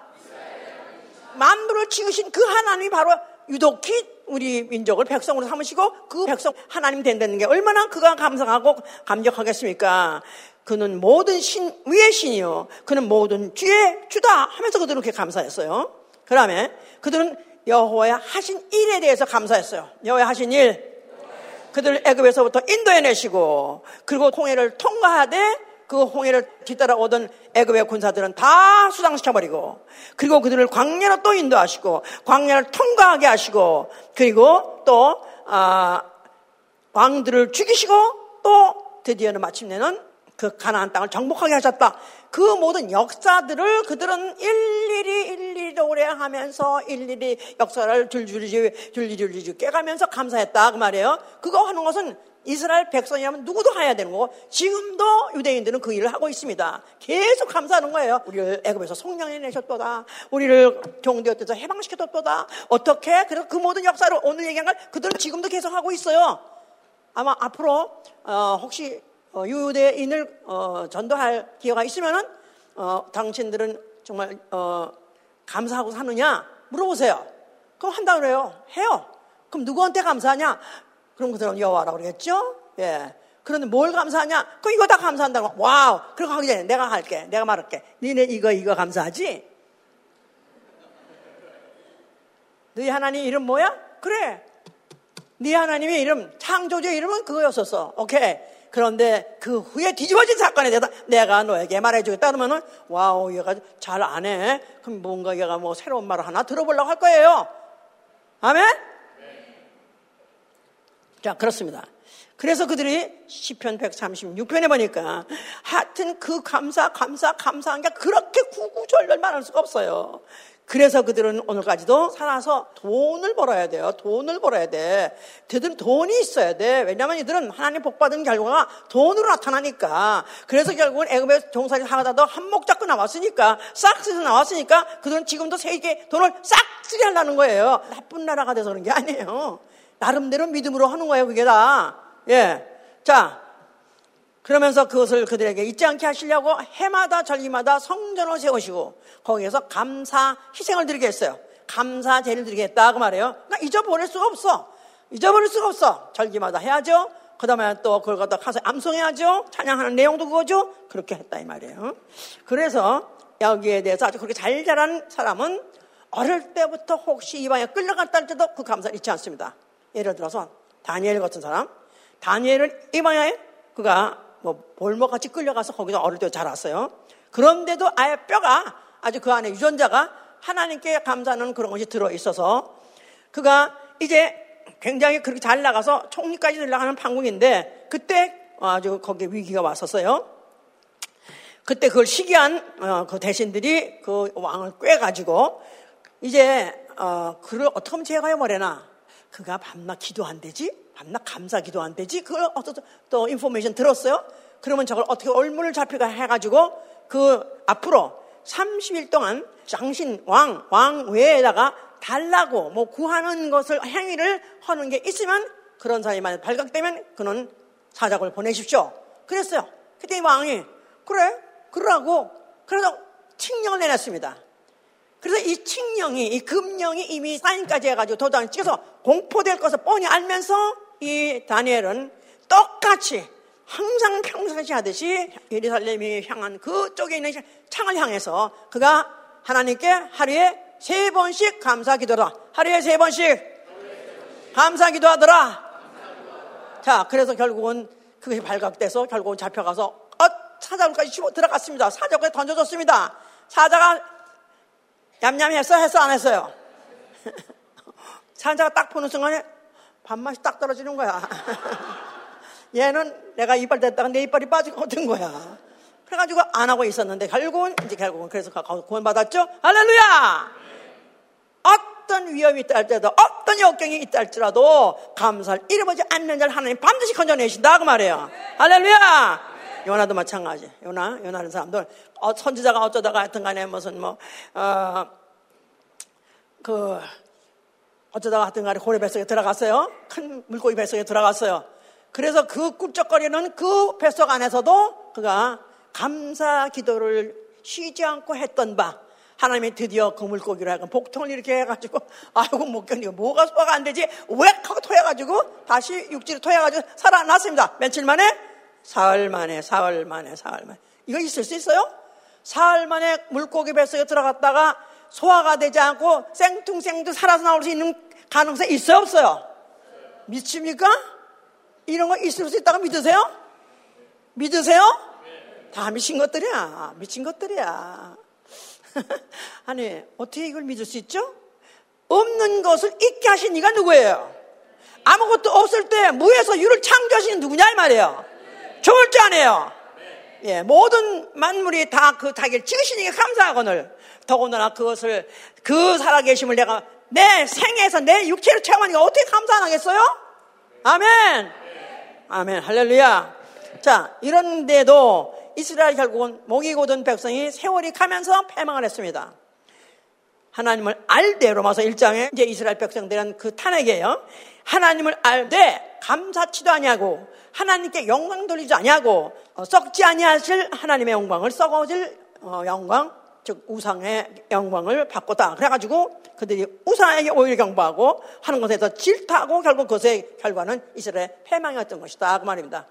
만물을 지으신 그 하나님이 바로 유독히 우리 민족을 백성으로 삼으시고 그 백성 하나님 된다는 게 얼마나 그가 감사하고 감격하겠습니까? 그는 모든 신 위의 신이요 그는 모든 주의 주다 하면서 그들은 그렇게 감사했어요. 그 다음에 그들은 여호와의 하신 일에 대해서 감사했어요. 여호와의 하신 일, 그들을 애굽에서부터 인도해내시고 그리고 홍해를 통과하되 그 홍해를 뒤따라오던 애굽의 군사들은 다 수상시켜버리고 그리고 그들을 광야로 또 인도하시고 광야를 통과하게 하시고 그리고 또 아, 왕들을 죽이시고 또 드디어는 마침내는 그 가나안 땅을 정복하게 하셨다. 그 모든 역사들을 그들은 일일이 일일이 노래하면서 일일이 역사를 줄줄이 줄줄이 줄줄이 깨가면서 감사했다 그 말이에요. 그거 하는 것은 이스라엘 백성이라면 누구도 해야 되는 거고 지금도 유대인들은 그 일을 하고 있습니다. 계속 감사하는 거예요. 우리를 애굽에서 속량해내셨도다. 우리를 종되었대서 해방시켰도다. 어떻게? 그래서 그 모든 역사를 오늘 얘기한 걸 그들은 지금도 계속하고 있어요. 아마 앞으로 어, 혹시 유대인을 어, 전도할 기회가 있으면은 어, 당신들은 정말 어, 감사하고 사느냐 물어보세요. 그럼 한다 그래요. 해요. 그럼 누구한테 감사하냐? 그럼 그들은 여호와라고 그러겠죠? 예. 그런데 뭘 감사하냐? 그럼 이거 다 감사한다고. 와우. 그렇게 하기 전에 내가 할게. 내가 말할게. 니네 이거, 이거 감사하지? 너희 하나님 이름 뭐야? 그래. 네 하나님의 이름, 창조주의 이름은 그거였었어. 오케이. 그런데 그 후에 뒤집어진 사건에 대해서 내가 너에게 말해주겠다 그러면은, 와우, 얘가 잘 안 해. 그럼 뭔가 얘가 뭐 새로운 말을 하나 들어보려고 할 거예요. 아멘? 자, 그렇습니다. 그래서 그들이 시편 백삼십육 편에 보니까 하여튼 그 감사 감사 감사한 게 그렇게 구구절절 말할 수가 없어요. 그래서 그들은 오늘까지도 살아서 돈을 벌어야 돼요. 돈을 벌어야 돼. 그들은 돈이 있어야 돼. 왜냐하면 이들은 하나님 복받은 결과가 돈으로 나타나니까. 그래서 결국은 애굽에서 종살이 하다도 한몫 잡고 나왔으니까, 싹쓸이서 나왔으니까 그들은 지금도 세계 돈을 싹쓸이 하려는 거예요. 나쁜 나라가 돼서 그런 게 아니에요. 나름대로 믿음으로 하는 거예요, 그게 다. 예. 자, 그러면서 그것을 그들에게 잊지 않게 하시려고 해마다 절기마다 성전을 세우시고 거기에서 감사 희생을 드리게 했어요. 감사 제를 드리게 했다 그 말이에요. 그러니까 잊어버릴 수가 없어. 잊어버릴 수가 없어. 절기마다 해야죠. 그 다음에 또 그걸 갖다 가서 암송해야죠. 찬양하는 내용도 그거죠. 그렇게 했다 이 말이에요. 그래서 여기에 대해서 아주 그렇게 잘 자란 사람은 어릴 때부터 혹시 이방에 끌려갔다 할 때도 그 감사를 잊지 않습니다. 예를 들어서 다니엘 같은 사람, 다니엘은 이방야에 그가 뭐 볼모같이 끌려가서 거기서 어릴 때 자랐어요. 그런데도 아예 뼈가 아주 그 안에 유전자가 하나님께 감사하는 그런 것이 들어있어서 그가 이제 굉장히 그렇게 잘 나가서 총리까지 들어가는 판국인데 그때 아주 거기에 위기가 왔었어요. 그때 그걸 시기한 그 대신들이 그 왕을 꿰가지고 이제 어, 그를 어떻게 하면 제거해버려나. 그가 밤낮 기도 안 되지? 밤낮 감사 기도 안 되지? 그걸 어떤 또 인포메이션 들었어요? 그러면 저걸 어떻게 얼문을 잡히가 해가지고 그 앞으로 삼십 일 동안 장신, 왕, 왕 외에다가 달라고 뭐 구하는 것을 행위를 하는 게 있으면 그런 사람이 만약 발각되면 그는 사자굴 보내십시오. 그랬어요. 그때 왕이 그래, 그러라고. 그래서 칙령을 내놨습니다. 그래서 이 칙령이, 이 금령이 이미 사인까지 해가지고 도장을 찍어서 공포될 것을 뻔히 알면서 이 다니엘은 똑같이 항상 평상시 하듯이 예루살렘이 향한 그쪽에 있는 창을 향해서 그가 하나님께 하루에 세 번씩 감사 기도하더라. 하루에 세 번씩 감사 기도하더라. 자, 그래서 결국은 그것이 발각돼서 결국은 잡혀가서 어, 사자굴까지 집어 들어갔습니다. 사자굴에 던져졌습니다. 사자가 얌얌했어? 했어? 안 했어요? 산자가 딱 보는 순간에 밥맛이 딱 떨어지는 거야. 얘는 내가 이빨 댔다가 내 이빨이 빠지고 얻은 거야. 그래가지고 안 하고 있었는데 결국은 이제 결국은 그래서 구원받았죠? 할렐루야! 어떤 위험이 있다 할지라도 어떤 역경이 있다 할지라도 감사를 잃어버리지 않는 자를 하나님 반드시 건져내신다 그 말이에요. 할렐루야! 요나도 마찬가지. 요나, 요나라는 사람들, 어, 선지자가 어쩌다가 하여튼 간에 무슨 뭐, 어, 그, 어쩌다가 하여튼 간에 고래 뱃속에 들어갔어요. 큰 물고기 뱃속에 들어갔어요. 그래서 그 꿀쩍거리는 그 뱃속 안에서도 그가 감사 기도를 쉬지 않고 했던 바, 하나님이 드디어 그 물고기로 하여금 복통을 이렇게 해가지고, 아이고 못 견디고 뭐가 소화가 안 되지 왜 하고 토해가지고 다시 육지로 토해가지고 살아났습니다. 며칠 만에? 사흘 만에 사흘 만에 사흘 만에. 이거 있을 수 있어요? 사흘 만에 물고기 뱃속에 들어갔다가 소화가 되지 않고 생뚱생뚱 살아서 나올 수 있는 가능성이 있어요? 없어요? 믿습니까? 이런 거 있을 수 있다고 믿으세요? 믿으세요? 다 미친 것들이야. 미친 것들이야. 아니 어떻게 이걸 믿을 수 있죠? 없는 것을 있게 하신 이가 누구예요? 아무것도 없을 때 무에서 유를 창조하신 누구냐 이 말이에요. 좋을 줄 아네요. 예, 모든 만물이 다 그 자기를 지으신 이가 감사하거늘, 더군다나 그것을 그 살아계심을 내가 내 생애에서 내 육체로 체험하니까 어떻게 감사 안 하겠어요? 아멘. 아멘. 할렐루야. 자, 이런데도 이스라엘 결국은 목이 고든 백성이 세월이 가면서 패망을 했습니다. 하나님을 알되, 로마서 일 장에 이제 이스라엘 백성들은 그 탄핵이에요. 하나님을 알되 감사치도 아니하고 하나님께 영광 돌리지 아니하고 썩지 아니하실 하나님의 영광을, 썩어질 영광, 즉 우상의 영광을 받고다. 그래가지고 그들이 우상에게 오히려 경배하고 하는 것에서 질타하고 결국 그것의 결과는 이스라엘의 패망이었던 것이다, 그 말입니다.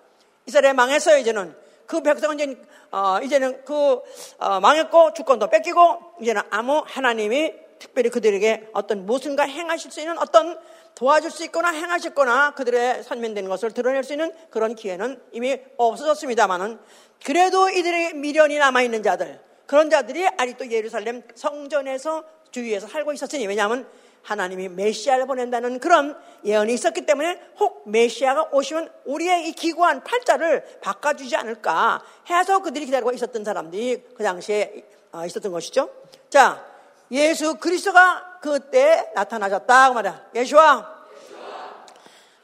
이스라엘 망했어요. 이제는 그 백성은 이제, 어, 이제는 그 어, 망했고 주권도 뺏기고 이제는 아무 하나님이 특별히 그들에게 어떤 무엇인가 행하실 수 있는, 어떤 도와줄 수 있거나 행하실 거나 그들의 선면되는 것을 드러낼 수 있는 그런 기회는 이미 없어졌습니다만은, 그래도 이들의 미련이 남아있는 자들, 그런 자들이 아직도 예루살렘 성전에서 주위에서 살고 있었으니, 왜냐하면 하나님이 메시아를 보낸다는 그런 예언이 있었기 때문에 혹 메시아가 오시면 우리의 이 기구한 팔자를 바꿔주지 않을까 해서 그들이 기다리고 있었던 사람들이 그 당시에 있었던 것이죠. 자, 예수 그리스도가 그때 나타나셨다, 그 말이야. 예수와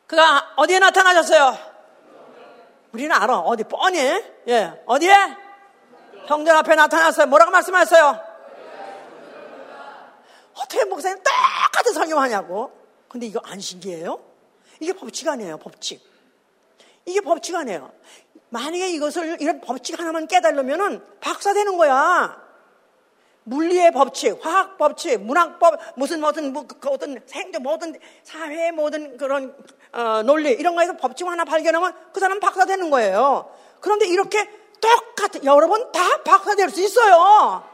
그가 어디에 나타나셨어요? 우리는 알아. 어디 뻔히. 예, 어디에? 성전 앞에 나타났어요. 뭐라고 말씀하셨어요? 어떻게 목사님 똑같은 설교하냐고. 근데 이거 안 신기해요? 이게 법칙 아니에요, 법칙. 이게 법칙 아니에요. 만약에 이것을, 이런 법칙 하나만 깨달으면은 박사 되는 거야. 물리의 법칙, 화학 법칙, 문학법, 무슨, 무슨, 뭐, 어떤 생존, 모든, 사회의 모든 그런, 어, 논리, 이런 거에서 법칙 하나 발견하면 그 사람은 박사 되는 거예요. 그런데 이렇게 똑같은, 여러분 다 박사 될 수 있어요.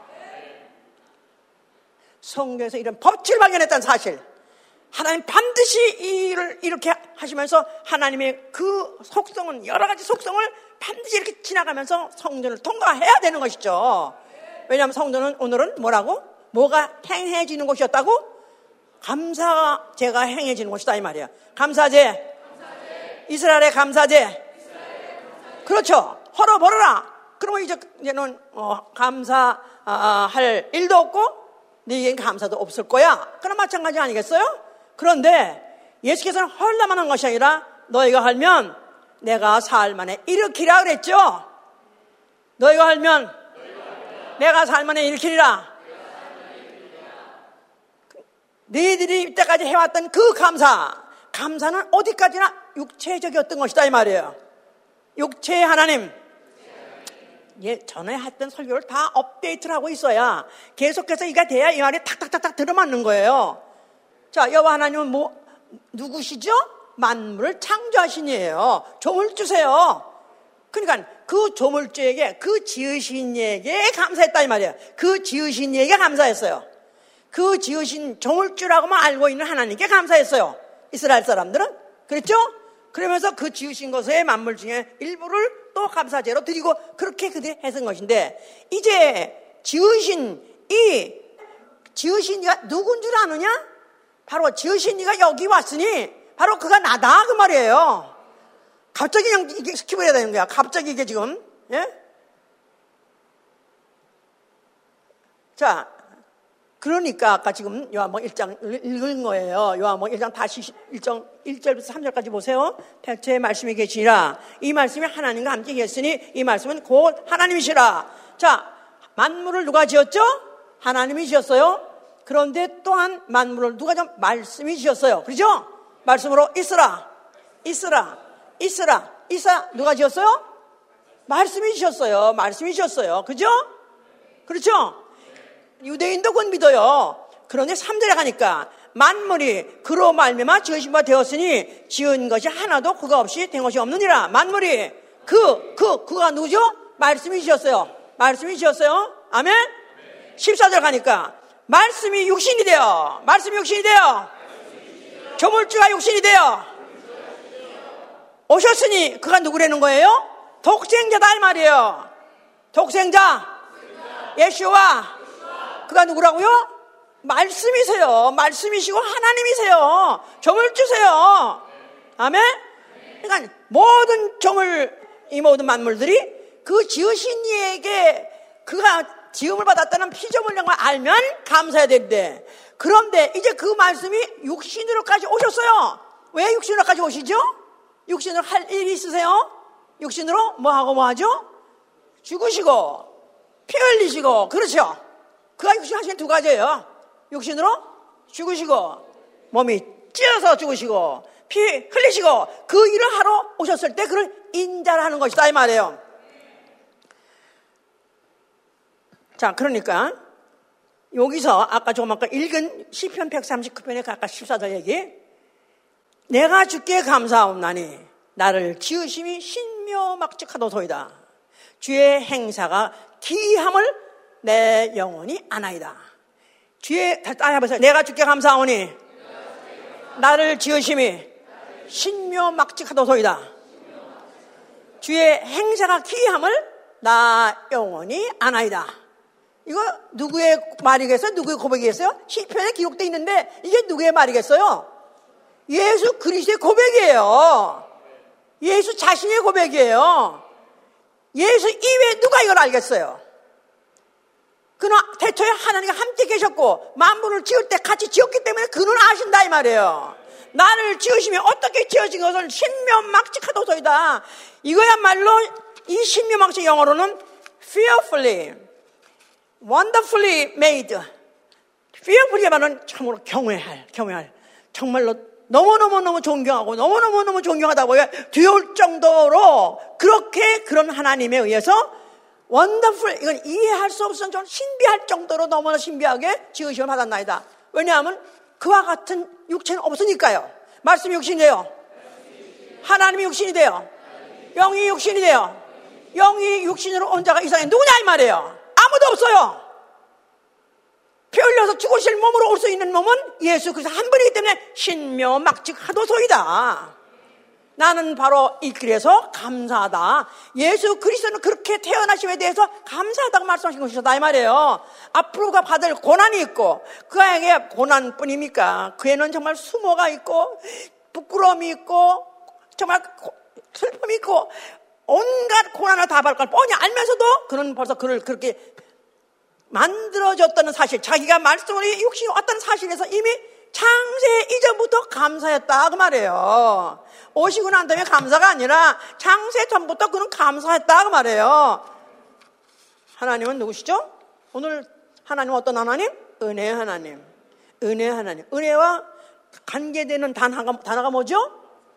성경에서 이런 법칙을 발견했다는 사실, 하나님 반드시 이를 이렇게 하시면서 하나님의 그 속성은, 여러 가지 속성을 반드시 이렇게 지나가면서 성전을 통과해야 되는 것이죠. 왜냐하면 성전은 오늘은 뭐라고? 뭐가 행해지는 곳이었다고? 감사제가 행해지는 곳이다 이 말이야. 감사제, 감사제. 이스라엘의 감사제, 이스라엘의 감사제. 그렇죠. 헐어버려라. 그러면 이제는 어, 감사할 일도 없고 네겐 감사도 없을 거야. 그럼 마찬가지 아니겠어요? 그런데 예수께서는 헐라만 한 것이 아니라 너희가 헐면 내가 사흘 만에 일으키라 그랬죠? 너희가 헐면 내가 사흘 만에 일으키리라. 너희들이 이때까지 해왔던 그 감사, 감사는 어디까지나 육체적이었던 것이다 이 말이에요. 육체의 하나님. 예, 전에 했던 설교를 다 업데이트를 하고 있어야 계속해서 이가 돼야 이 말이 탁탁탁탁 들어맞는 거예요. 자, 여호와 하나님은 뭐 누구시죠? 만물을 창조하신 이에요. 조물주세요. 그러니까 그 조물주에게, 그 지으신 이에게 감사했다 이 말이에요. 그 지으신 이에게 감사했어요. 그 지으신 조물주라고만 알고 있는 하나님께 감사했어요, 이스라엘 사람들은. 그랬죠? 그러면서 그 지으신 것의 만물 중에 일부를 또 감사제로 드리고 그렇게 그들이 했던 것인데, 이제 지으신 이, 지으신 이가 누군 줄 아느냐? 바로 지으신 이가 여기 왔으니 바로 그가 나다, 그 말이에요. 갑자기 그냥 이게 스킵을 해야 되는 거야. 갑자기 이게 지금, 예? 자, 그러니까 아까 지금 요한복음 일 장 읽은 거예요. 요한복음 일 장 다시 일 장 일 절부터 삼 절까지 보세요. 태초에 말씀이 계시니라. 이 말씀이 하나님과 함께 계시니 이 말씀은 곧 하나님이시라. 자, 만물을 누가 지었죠? 하나님이 지었어요. 그런데 또한 만물을 누가 지었죠? 말씀이 지었어요. 그렇죠? 말씀으로 있으라, 있으라, 있으라. 있으라. 누가 지었어요? 말씀이 지셨어요. 말씀이 지셨어요. 그죠? 그렇죠? 유대인도 그건 믿어요. 그런데 삼 절에 가니까 만물이 그로 말미암아 지으신 바 되었으니 지은 것이 하나도 그가 없이 된 것이 없느니라. 만물이 그, 그, 그가 누구죠? 말씀이 지었어요. 말씀이 지었어요. 아멘? 십사 절 가니까 말씀이 육신이 돼요. 말씀이 육신이 돼요. 조물주가 육신이 돼요. 오셨으니 그가 누구라는 거예요? 독생자다 이 말이에요. 독생자 예수와 그가 누구라고요? 말씀이세요. 말씀이시고 하나님이세요. 점을 주세요. 아멘. 그러니까 모든 점을 이 모든 만물들이 그 지으신 이에게 그가 지음을 받았다는 피조물인 걸 알면 감사해야 되는데, 그런데 이제 그 말씀이 육신으로까지 오셨어요. 왜 육신으로까지 오시죠? 육신으로 할 일이 있으세요? 육신으로 뭐하고 뭐하죠? 죽으시고 피 흘리시고. 그렇죠. 그가 육신 하시는 두 가지예요. 육신으로 죽으시고 몸이 찢어서 죽으시고 피 흘리시고 그 일을 하러 오셨을 때 그를 인자를 하는 것이다 이 말이에요. 자, 그러니까 여기서 아까 조금 아까 읽은 시편 백삼십구 편에 아까 십사 절 얘기, 내가 주께 감사하옵나니 나를 지으심이 신묘막측하도소이다. 주의 행사가 기이함을 내 영혼이 아나이다. 뒤에 따라해보세요. 내가 주께 감사하오니 나를 지으심이 신묘막측하도소이다. 주의 행사가 기이함을 나 영원히 아나이다. 이거 누구의 말이겠어요? 누구의 고백이겠어요? 시편에 기록되어 있는데 이게 누구의 말이겠어요? 예수 그리스도의 고백이에요. 예수 자신의 고백이에요. 예수 이외에 누가 이걸 알겠어요? 그는 태초에 하나님과 함께 계셨고 만물을 지을 때 같이 지었기 때문에 그는 아신다 이 말이에요. 나를 지으시면 어떻게 지어진 것을 신묘막측하도소이다. 이거야말로 이 신묘막측 영어로는 fearfully, wonderfully made. fearfully 말은 참으로 경외할, 경외할. 정말로 너무너무너무 존경하고 너무너무너무 존경하다고 두려울 정도로 그렇게 그런 하나님에 의해서 원더풀, 이건 이해할 수 없으면 좀 신비할 정도로 너무나 신비하게 지으심을 받았나이다. 왜냐하면 그와 같은 육체는 없으니까요. 말씀이 육신이 돼요. 하나님이 육신이 돼요. 영이 육신이 돼요. 영이 육신으로 온 자가 이 세상에 누구냐 이 말이에요. 아무도 없어요. 피 흘려서 죽으실 몸으로 올 수 있는 몸은 예수 그리스도 한 분이기 때문에 신묘막측하도소이다. 나는 바로 이 길에서 감사하다. 예수 그리스도는 그렇게 태어나심에 대해서 감사하다고 말씀하신 것이다 이 말이에요. 앞으로가 받을 고난이 있고, 그에게 고난뿐입니까? 그에는 정말 수모가 있고 부끄러움이 있고 정말 슬픔이 있고 온갖 고난을 다 받을 걸 뻔히 알면서도 그는 벌써 그를 그렇게 만들어졌다는 사실, 자기가 말씀으로 육신이 왔다는 사실에서 이미 창세 이전부터 감사했다 그 말이에요. 오시고 난 다음에 감사가 아니라 창세 전부터 그는 감사했다 그 말이에요. 하나님은 누구시죠? 오늘 하나님은 어떤 하나님? 은혜의 하나님. 은혜의 하나님. 은혜와 관계되는 단어가, 단어가 뭐죠?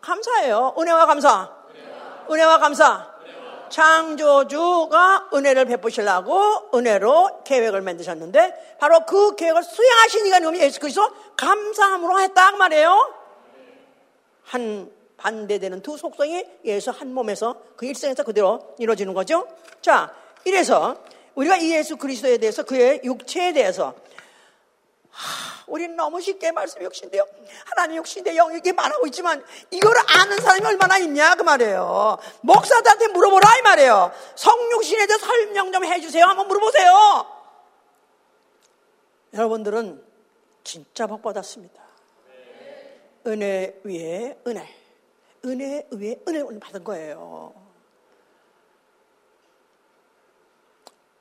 감사예요. 은혜와 감사. 은혜와, 은혜와 감사. 은혜와. 창조주가 은혜를 베푸시려고 은혜로 계획을 만드셨는데 바로 그 계획을 수행하신 이가 누구니? 예수 그리스도 감사함으로 했다 그 말이에요. 한 반대되는 두 속성이 예수 한 몸에서 그 일생에서 그대로 이루어지는 거죠. 자, 이래서 우리가 이 예수 그리스도에 대해서 그의 육체에 대해서 하, 우리는 너무 쉽게 말씀 육신인데요, 하나님 육신인데 영이 이렇게 말하고 있지만 이걸 아는 사람이 얼마나 있냐 그 말이에요. 목사들한테 물어보라 이 말이에요. 성육신에 대해서 설명 좀 해주세요. 한번 물어보세요. 여러분들은 진짜 복 받았습니다. 은혜 위에 은혜, 은혜 위에 은혜를 받은 거예요.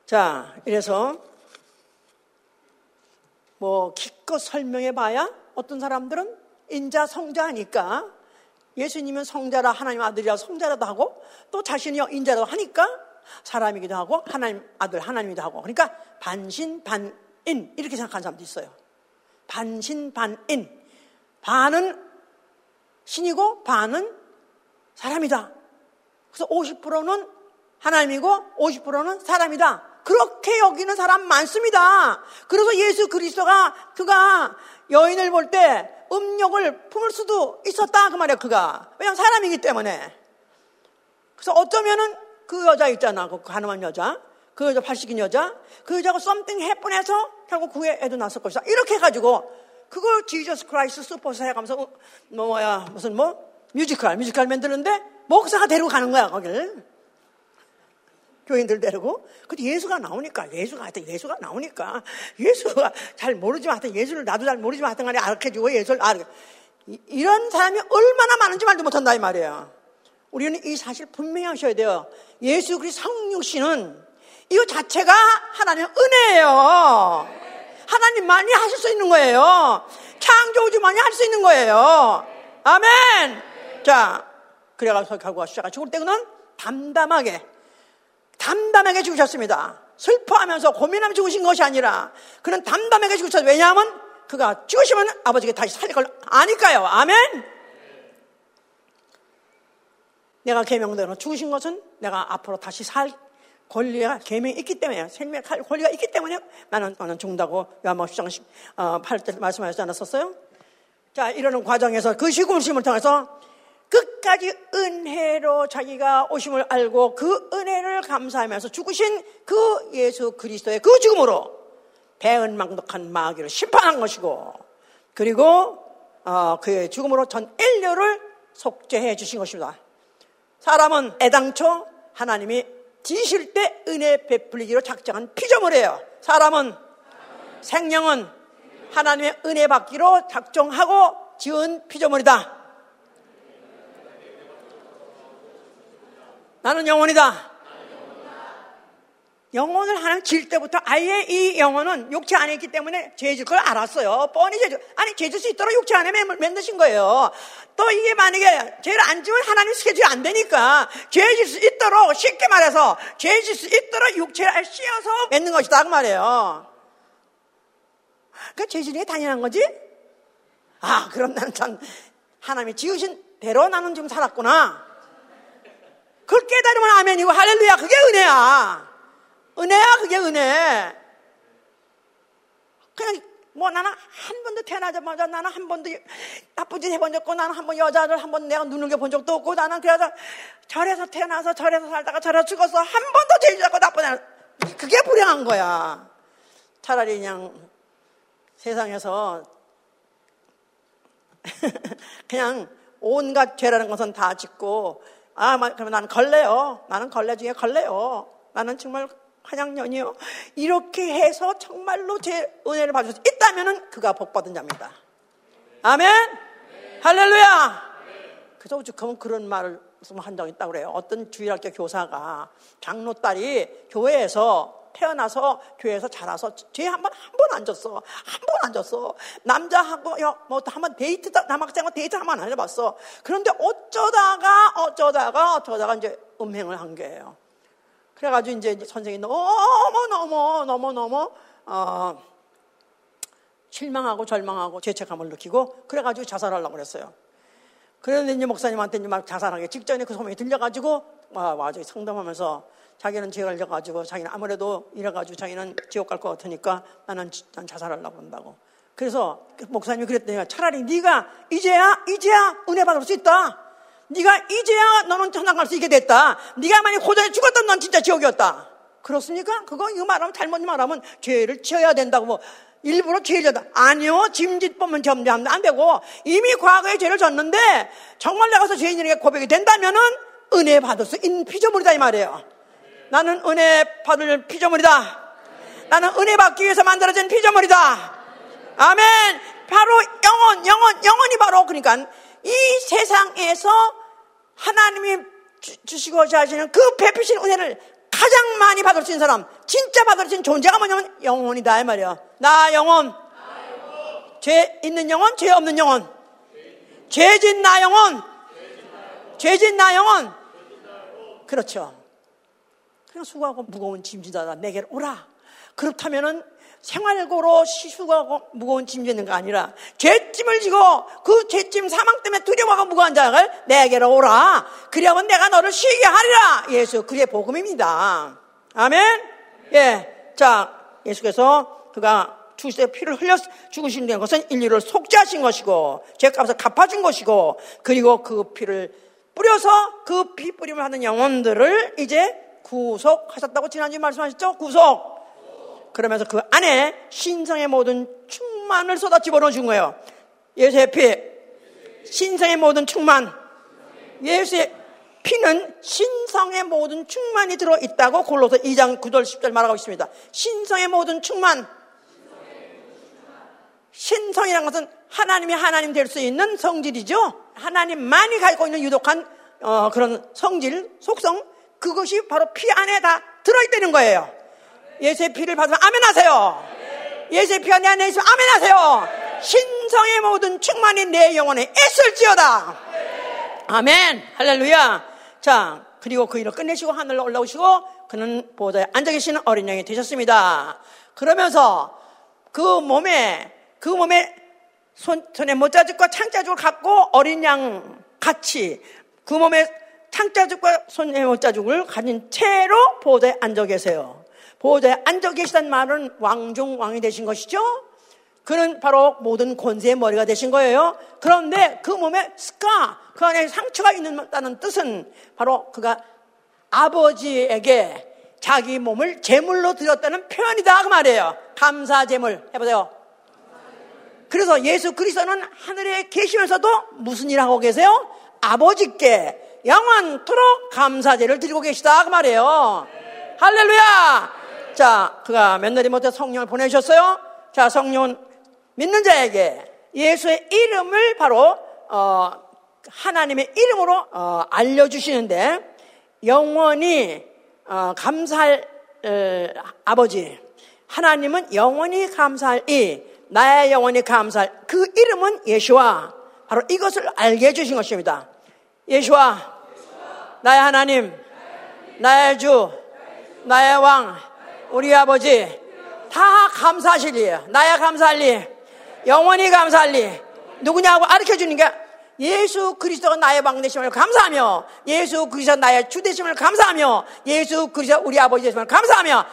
자, 이래서 뭐 기껏 설명해봐야 어떤 사람들은 인자 성자하니까 예수님은 성자라 하나님 아들이라 성자라도 하고 또 자신이 인자라도 하니까 사람이기도 하고 하나님 아들 하나님이기도 하고 그러니까 반신반인 이렇게 생각하는 사람도 있어요. 반신반인. 반은 신이고 반은 사람이다. 그래서 오십 퍼센트는 하나님이고 오십 퍼센트는 사람이다. 그렇게 여기는 사람 많습니다. 그래서 예수 그리스도가 그가 여인을 볼 때 음욕을 품을 수도 있었다 그 말이야. 그가 왜냐하면 사람이기 때문에. 그래서 어쩌면은 그 여자 있잖아, 그 가늠한 여자, 그 여자 발식인 여자, 그 여자가 something happen 해서 결국 그의 애도 났을 것이다 이렇게 해가지고 그걸 Jesus Christ 슈퍼스타 해가면서 어, 뭐 뭐야 무슨 뭐 뮤지컬 뮤지컬 만드는데 목사가 데리고 가는 거야 거기를. 교인들 데리고. 근데 예수가 나오니까, 예수가 하여튼 예수가 나오니까, 예수가 잘 모르지만 하여튼 예수를 나도 잘 모르지만 하여튼 간에 알아주고 예수를 알아. 이런 사람이 얼마나 많은지 말도 못한다 이 말이에요. 우리는 이 사실 분명히 하셔야 돼요. 예수 그리스도 성육신은 이거 자체가 하나님의 은혜예요. 하나님만이 하실 수 있는 거예요. 창조주만이 할 수 있는 거예요. 아멘. 자, 그래가지고 결과 시작하 죽을 때는 담담하게 담담하게 죽으셨습니다. 슬퍼하면서 고민하며 죽으신 것이 아니라 그는 담담하게 죽으셨어요. 왜냐하면 그가 죽으시면 아버지가 다시 살릴 걸 아니까요. 아멘. 내가 계명대로 죽으신 것은 내가 앞으로 다시 살 권리가 계명이 있기 때문에, 생명의 권리가 있기 때문에 나는, 나는 죽는다고 요한복음 십 장 팔 절 말씀하셨지 않았었어요? 자, 이러는 과정에서 그 죽으심을 통해서 끝까지 은혜로 자기가 오심을 알고 그 은혜를 감사하면서 죽으신 그 예수 그리스도의 그 죽음으로 배은망덕한 마귀를 심판한 것이고, 그리고 그의 죽음으로 전 인류를 속죄해 주신 것입니다. 사람은 애당초 하나님이 지실 때 은혜 베풀리기로 작정한 피조물이에요. 사람은 생명은 하나님의 은혜 받기로 작정하고 지은 피조물이다. 나는 영혼이다. 영혼을 하나님 지을 때부터 아예 이 영혼은 육체 안에 있기 때문에 죄질 걸 알았어요. 뻔히 죄질. 아니, 죄질 수 있도록 육체 안에 만드신 거예요. 또 이게 만약에 죄를 안 지면 하나님 스케줄이 안 되니까 죄질 수 있도록, 쉽게 말해서 죄질 수 있도록 육체를 씌워서 만든 것이다 그 말이에요. 그러니까 죄질이 당연한 거지? 아, 그럼 나는 참 하나님이 지으신 대로 나는 지금 살았구나. 그걸 깨달으면 아멘이고 할렐루야. 그게 은혜야. 은혜야. 그게 은혜. 그냥 뭐 나는 한 번도 태어나자마자 나는 한 번도 나쁜 짓 해본 적도 없고 나는 한 번 여자를 한 번 내가 누는 게 본 적도 없고 나는 그래서 절에서 태어나서 절에서 살다가 절에서 죽었어. 한 번도 죄 짓고 나쁜 애. 그게 불행한 거야. 차라리 그냥 세상에서 그냥 온갖 죄라는 것은 다 짓고, 아, 그러면 나는 걸레요. 나는 걸레 중에 걸레요. 나는 정말 환양년이요. 이렇게 해서 정말로 제 은혜를 받을 수 있다면은 그가 복받은 자입니다. 아멘. 네. 할렐루야. 네. 그래서 그럼 그런 말을 한 적 있다고 그래요. 어떤 주일학교 교사가 장로 딸이 교회에서 태어나서 교회에서 자라서 죄 한 번 한 번 안 졌어. 한 번 안 졌어. 남자하고 뭐 한 번 데이트 남학생하고 데이트 한 번 안 해봤어. 그런데 어쩌다가 어쩌다가 어쩌다가 이제 음행을 한 거예요. 그래가지고 이제 선생님이 너무 너무 너무 너무 어, 실망하고 절망하고 죄책감을 느끼고 그래가지고 자살하려고 그랬어요. 그런데 이제 목사님한테 이제 막 자살하기 직전에 그 소문이 들려가지고 와 와서 상담하면서. 자기는 죄를 져가지고 자기는 아무래도 이래가지고 자기는 지옥 갈 것 같으니까 나는 난 자살하려고 한다고. 그래서 목사님이 그랬더니 차라리 네가 이제야 이제야 은혜 받을 수 있다. 네가 이제야 너는 천당 갈 수 있게 됐다. 네가 만약 고전에 죽었다면 넌 진짜 지옥이었다. 그렇습니까? 그거 이거 말하면 잘못 말하면 죄를 지어야 된다고 뭐 일부러 죄를 졌다. 아니요. 짐짓보면 점점 안 되고 이미 과거에 죄를 졌는데 정말 나가서 죄인에게 고백이 된다면은 은혜 받을 수 있는 피조물이다 이 말이에요. 나는 은혜 받을 피조물이다. 나는 은혜 받기 위해서 만들어진 피조물이다. 아멘. 바로 영혼, 영혼, 영혼이 바로 그러니까 이 세상에서 하나님이 주시고자 하시는 그 베푸신 은혜를 가장 많이 받을 수 있는 사람, 진짜 받을 수 있는 존재가 뭐냐면 영혼이다 이 말이야. 나 영혼, 나 영혼. 죄 있는 영혼, 죄 없는 영혼, 죄진 나 영혼, 죄진 나 영혼. 그렇죠. 그냥 수고하고 무거운 짐지다 내게 오라. 그렇다면은 생활고로 시수하고 무거운 짐 지는 거 아니라 죄짐을 지고 그 죄짐 사망 때문에 두려워하고 무거운 자를 내게로 오라. 그리하면 내가 너를 쉬게 하리라. 예수 그의 복음입니다. 아멘. 예, 자 예수께서 그가 주시되 피를 흘려 죽으신 것은 인류를 속죄하신 것이고 죄값을 갚아준 것이고 그리고 그 피를 뿌려서 그 피 뿌림을 하는 영혼들을 이제 구속하셨다고 지난주에 말씀하셨죠? 구속. 그러면서 그 안에 신성의 모든 충만을 쏟아 집어넣어 준 거예요. 예수의 피, 신성의 모든 충만. 예수의 피는 신성의 모든 충만이 들어있다고 골로새 이 장 구 절 십 절 말하고 있습니다. 신성의 모든 충만. 신성이란 것은 하나님이 하나님 될 수 있는 성질이죠. 하나님만이 가지고 있는 유독한 어, 그런 성질, 속성, 그것이 바로 피 안에 다 들어있다는 거예요. 예수의 피를 받으면 아멘하세요. 예수의 피가 내 안에 있으면 아멘하세요. 신성의 모든 충만이 내 영혼에 있을지어다. 아멘. 할렐루야. 자, 그리고 그 일을 끝내시고 하늘로 올라오시고 그는 보좌에 앉아 계시는 어린 양이 되셨습니다. 그러면서 그 몸에 그 몸에 손, 손에 못자죽과 창자죽을 갖고 어린 양 같이 그 몸에 창자죽과 손에 못자죽을 가진 채로 보좌에 앉아 계세요. 보좌에 앉아 계시단 말은 왕중 왕이 되신 것이죠. 그는 바로 모든 권세의 머리가 되신 거예요. 그런데 그 몸에 스카, 그 안에 상처가 있는다는 뜻은 바로 그가 아버지에게 자기 몸을 제물로 드렸다는 표현이다 그 말이에요. 감사 제물 해보세요. 그래서 예수 그리스도는 하늘에 계시면서도 무슨 일을 하고 계세요? 아버지께 영원토록 감사제를 드리고 계시다 그 말이에요. 네. 할렐루야. 네. 자, 그가 며느리 못해 성령을 보내주셨어요. 자, 성령은 믿는 자에게 예수의 이름을 바로 어, 하나님의 이름으로 어, 알려주시는데 영원히 어, 감사할 에, 아버지 하나님은 영원히 감사할 이 나의 영원히 감사할 그 이름은 예수와 바로 이것을 알게 해주신 것입니다. 예수와 나의 하나님, 나의 주, 나의 왕, 우리 아버지 다 감사하실 리, 나야 감사할 리, 영원히 감사할 리 누구냐고 가르쳐주는 게 예수 그리스도가 나의 왕 되심을 감사하며 예수 그리스도가 나의 주 되심을 감사하며 예수 그리스도가 우리 아버지 되심을 감사하며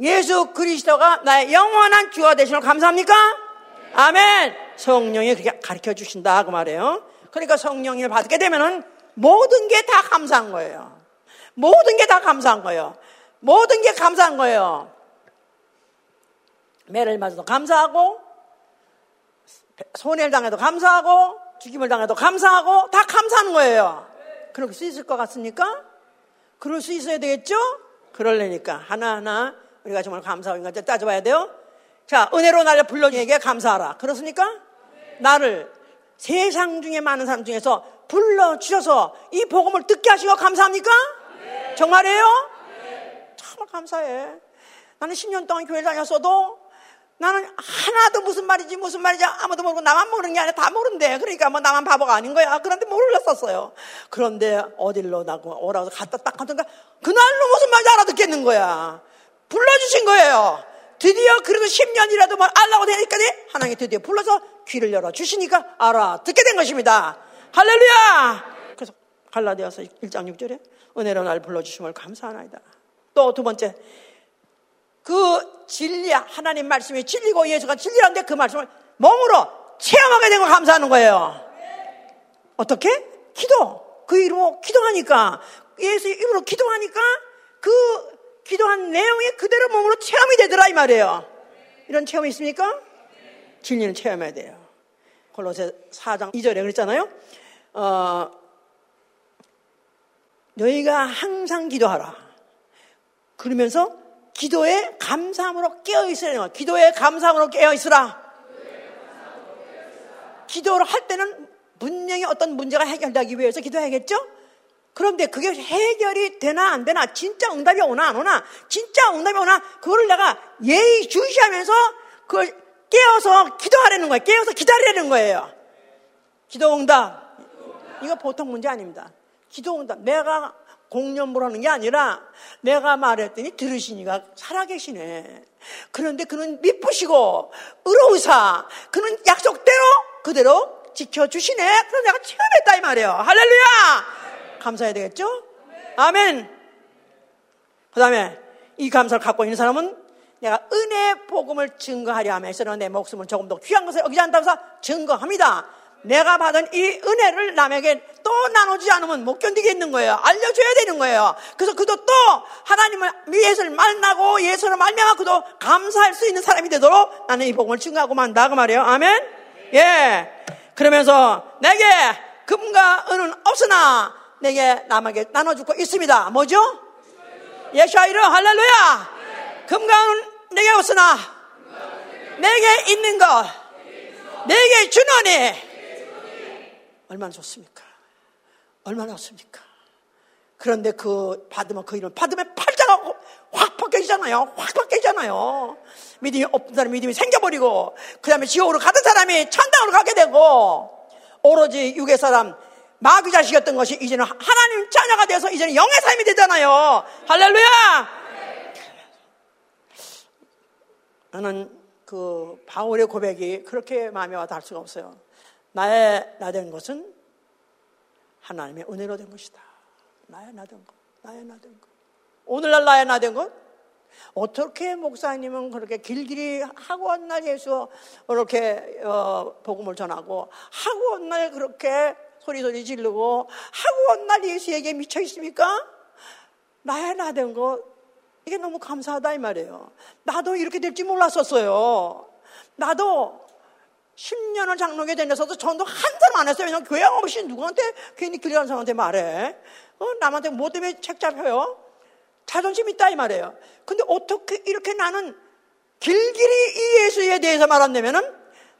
예수 그리스도가 나의 영원한 주가 되시는 걸 감사합니까? 네. 아멘. 성령이 그렇게 가르쳐 주신다 그 말이에요. 그러니까 성령을 받게 되면은 모든 게 다 감사한 거예요. 모든 게 다 감사한 거예요. 모든 게 감사한 거예요. 매를 맞아도 감사하고 손해를 당해도 감사하고 죽임을 당해도 감사하고 다 감사하는 거예요. 그럴 수 있을 것 같습니까? 그럴 수 있어야 되겠죠? 그러려니까 하나하나 우리가 정말 감사하고 있는지 따져봐야 돼요. 자, 은혜로 나를 불러준 이에게 감사하라. 그렇습니까? 네. 나를 세상 중에 많은 사람 중에서 불러주셔서 이 복음을 듣게 하시고 감사합니까? 네. 정말이에요? 네. 정말 감사해. 나는 십 년 동안 교회를 다녔어도 나는 하나도 무슨 말이지 무슨 말이지 아무도 모르고 나만 모르는 게 아니라 다 모른대. 그러니까 뭐 나만 바보가 아닌 거야. 그런데 몰랐었어요. 그런데 어딜로 나고 오라고 갔다 딱 하던가 그날로 무슨 말인지 알아듣겠는 거야. 불러주신 거예요. 드디어 그래도 십 년이라도 뭘 알라고 되니까 하나님이 드디어 불러서 귀를 열어주시니까 알아 듣게 된 것입니다. 할렐루야. 그래서 갈라디아서 일 장 육 절에 은혜로 날 불러주심을 감사하나이다. 또 두 번째 그 진리 하나님 말씀이 진리고 예수가 진리라는데 그 말씀을 몸으로 체험하게 된 걸 감사하는 거예요. 어떻게? 기도. 그 이름으로 기도하니까 예수의 이름으로 기도하니까 그 기도한 내용이 그대로 몸으로 체험이 되더라 이 말이에요. 이런 체험이 있습니까? 진리는 체험해야 돼요. 골로새 사 장 이 절에 그랬잖아요. 어, 너희가 항상 기도하라. 그러면서 기도에 감사함으로 깨어있으라. 기도에 감사함으로 깨어있으라. 기도를 할 때는 분명히 어떤 문제가 해결되기 위해서 기도해야겠죠? 그런데 그게 해결이 되나 안 되나 진짜 응답이 오나 안 오나 진짜 응답이 오나 그거를 내가 예의주시하면서 그걸 깨어서 기도하라는 거예요. 깨어서 기다리라는 거예요. 기도응답. 이거 보통 문제 아닙니다. 기도응답. 내가 공연보라는 게 아니라 내가 말했더니 들으시니가 살아계시네. 그런데 그는 미쁘시고 의로우사 그는 약속대로 그대로 지켜주시네. 그래서 내가 체험했다 이 말이에요. 할렐루야. 네. 감사해야 되겠죠? 네. 아멘. 그 다음에 이 감사를 갖고 있는 사람은 내가 은혜의 복음을 증거하려 하며 있어서 내 목숨을 조금 더 귀한 것을 여기지 않다고 해서 증거합니다. 내가 받은 이 은혜를 남에게 또 나누지 않으면 못 견디겠는 거예요. 알려줘야 되는 거예요. 그래서 그도 또 하나님을 예수를 만나고 예수를 말미암아 그도 감사할 수 있는 사람이 되도록 나는 이 복음을 증거하고 만다 그 말이에요. 아멘. 예. 그러면서 내게 금과 은은 없으나 내게 남에게 나눠주고 있습니다. 뭐죠? 예수와 이름 할렐루야. 금과 은은 내게 없으나 내게 있는 것 내게 주노니. 얼마나 좋습니까? 얼마나 좋습니까? 그런데 그 받으면 그 이름 받으면 팔자가 확 바뀌잖아요. 확 바뀌잖아요. 믿음이 없던 사람 믿음이 생겨버리고 그 다음에 지옥으로 가던 사람이 천당으로 가게 되고 오로지 육의 사람 마귀 자식이었던 것이 이제는 하나님 자녀가 돼서 이제는 영의 삶이 되잖아요. 할렐루야! 나는 그 바울의 고백이 그렇게 마음에 와 닿을 수가 없어요. 나의 나 된 것은 하나님의 은혜로 된 것이다. 나의 나 된 것, 나의 나 된 것. 오늘날 나의 나 된 것? 어떻게 목사님은 그렇게 길길이 하고 온 날 예수 이렇게 어, 복음을 전하고 하고 온 날 그렇게 소리소리 지르고 하고 온 날 예수에게 미쳐 있습니까? 나의 나 된 것 이게 너무 감사하다 이 말이에요. 나도 이렇게 될지 몰랐었어요. 나도 십 년을 장로계 다녀서도 전도 한 사람 안 했어요. 왜냐면 교양 없이 누구한테 괜히 길 가는 사람한테 말해. 어, 남한테 뭐 때문에 책 잡혀요? 자존심 있다 이 말이에요. 근데 어떻게 이렇게 나는 길길이 이 예수에 대해서 말한다면은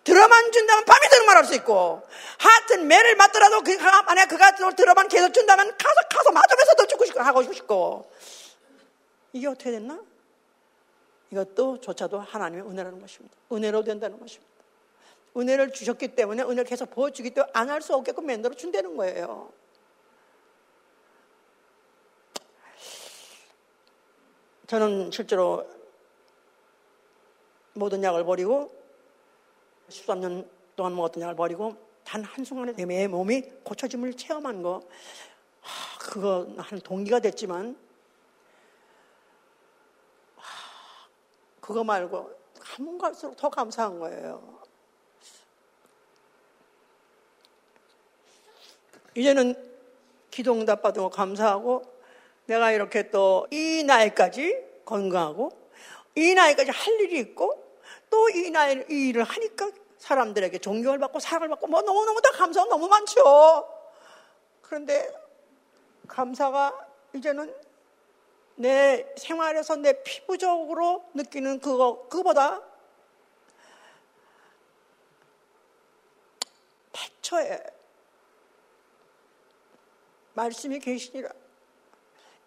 들어만 준다면 밤이 되는 말할 수 있고 하여튼 매를 맞더라도 그가 만약 그가 들어만 계속 준다면 가서 가서 맞으면서 더 죽고 싶고 하고 싶고 이게 어떻게 됐나? 이것도 조차도 하나님의 은혜라는 것입니다. 은혜로 된다는 것입니다. 은혜를 주셨기 때문에 은혜를 계속 보여주기 때문에 안 할 수 없게끔 만들어 준다는 거예요. 저는 실제로 모든 약을 버리고 십삼 년 동안 먹었던 약을 버리고 단 한순간에 내 몸이 고쳐짐을 체험한 거 아, 그거 한 동기가 됐지만 아, 그거 말고 가면 갈수록 더 감사한 거예요. 이제는 기도응답 받은 거 감사하고 내가 이렇게 또 이 나이까지 건강하고 이 나이까지 할 일이 있고 또 이 나이 이 일을 하니까 사람들에게 존경을 받고 사랑을 받고 뭐 너무너무 다 감사가 너무 많죠. 그런데 감사가 이제는 내 생활에서 내 피부적으로 느끼는 그거 그거보다 태초에 말씀이 계시니라.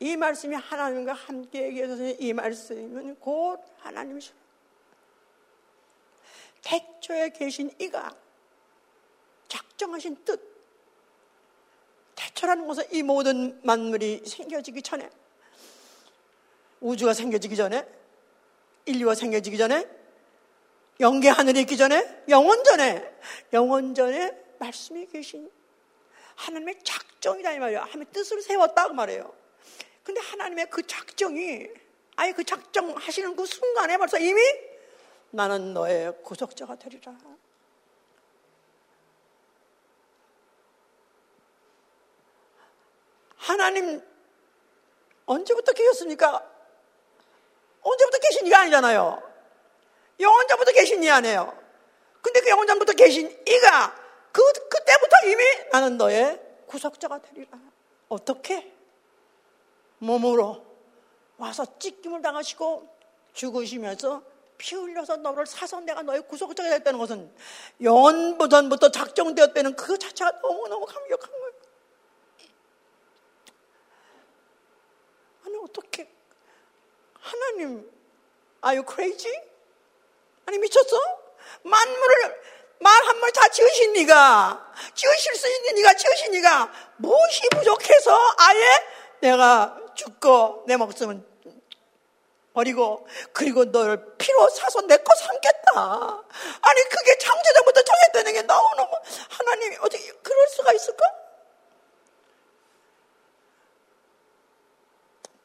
이 말씀이 하나님과 함께 계셔서 이 말씀은 곧 하나님이시라. 태초에 계신 이가 작정하신 뜻. 태초라는 것은 이 모든 만물이 생겨지기 전에 우주가 생겨지기 전에 인류가 생겨지기 전에 영계 하늘이 있기 전에 영원 전에 영원 전에 말씀이 계신 하나님의 작정이다 이 말이에요. 하나님의 뜻을 세웠다고 말해요. 근데 하나님의 그 작정이 아예 그 작정하시는 그 순간에 벌써 이미 나는 너의 구속자가 되리라. 하나님 언제부터 계셨습니까? 언제부터 계신 이가 아니잖아요. 영원 전부터 계신 이 아니에요. 근데 그 영원 전부터 계신 이가 그, 그때부터 이미 나는 너의 구속자가 되리라. 어떻게? 몸으로 와서 찢김을 당하시고 죽으시면서 피 흘려서 너를 사서 내가 너의 구속자가 됐다는 것은 영원부전부터 작정되었다는 그 자체가 너무너무 감격한 거예요. 아니 어떻게 하나님 Are you crazy? 아니 미쳤어? 만물을 말 한 마리 다 지으신 니가 지으실 수 있는 니가 지으신 니가 무엇이 부족해서 아예 내가 죽고 내 목숨은 버리고 그리고 너를 피로 사서 내 거 삼겠다. 아니 그게 창조자부터 정했다는 게 너무너무 하나님이 어떻게 그럴 수가 있을까?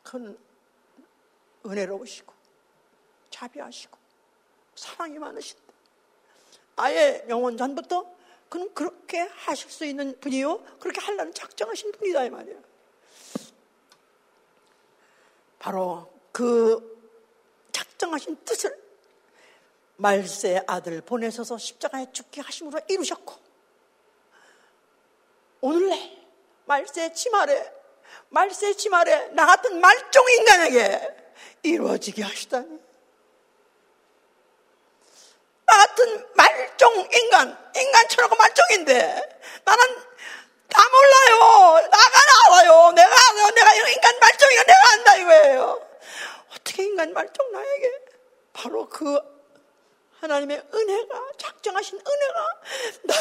그건 은혜로우시고 자비하시고 사랑이 많으신데 아예 영원 전부터 그는 그렇게 하실 수 있는 분이요 그렇게 하려는 작정하신 분이다 이 말이에요. 바로 그 작정하신 뜻을 말세의 아들 보내셔서 십자가에 죽게 하심으로 이루셨고 오늘날 말세의 치마래 말세의 치마래 나 같은 말종의 인간에게 이루어지게 하시다니 나 같은 말종 인간 인간처럼 말종인데 나는 다 몰라요 나가 알아요 내가 알아요 내가 인간 말종이야 내가 안다 이거예요. 어떻게 인간 말종 나에게 바로 그 하나님의 은혜가 작정하신 은혜가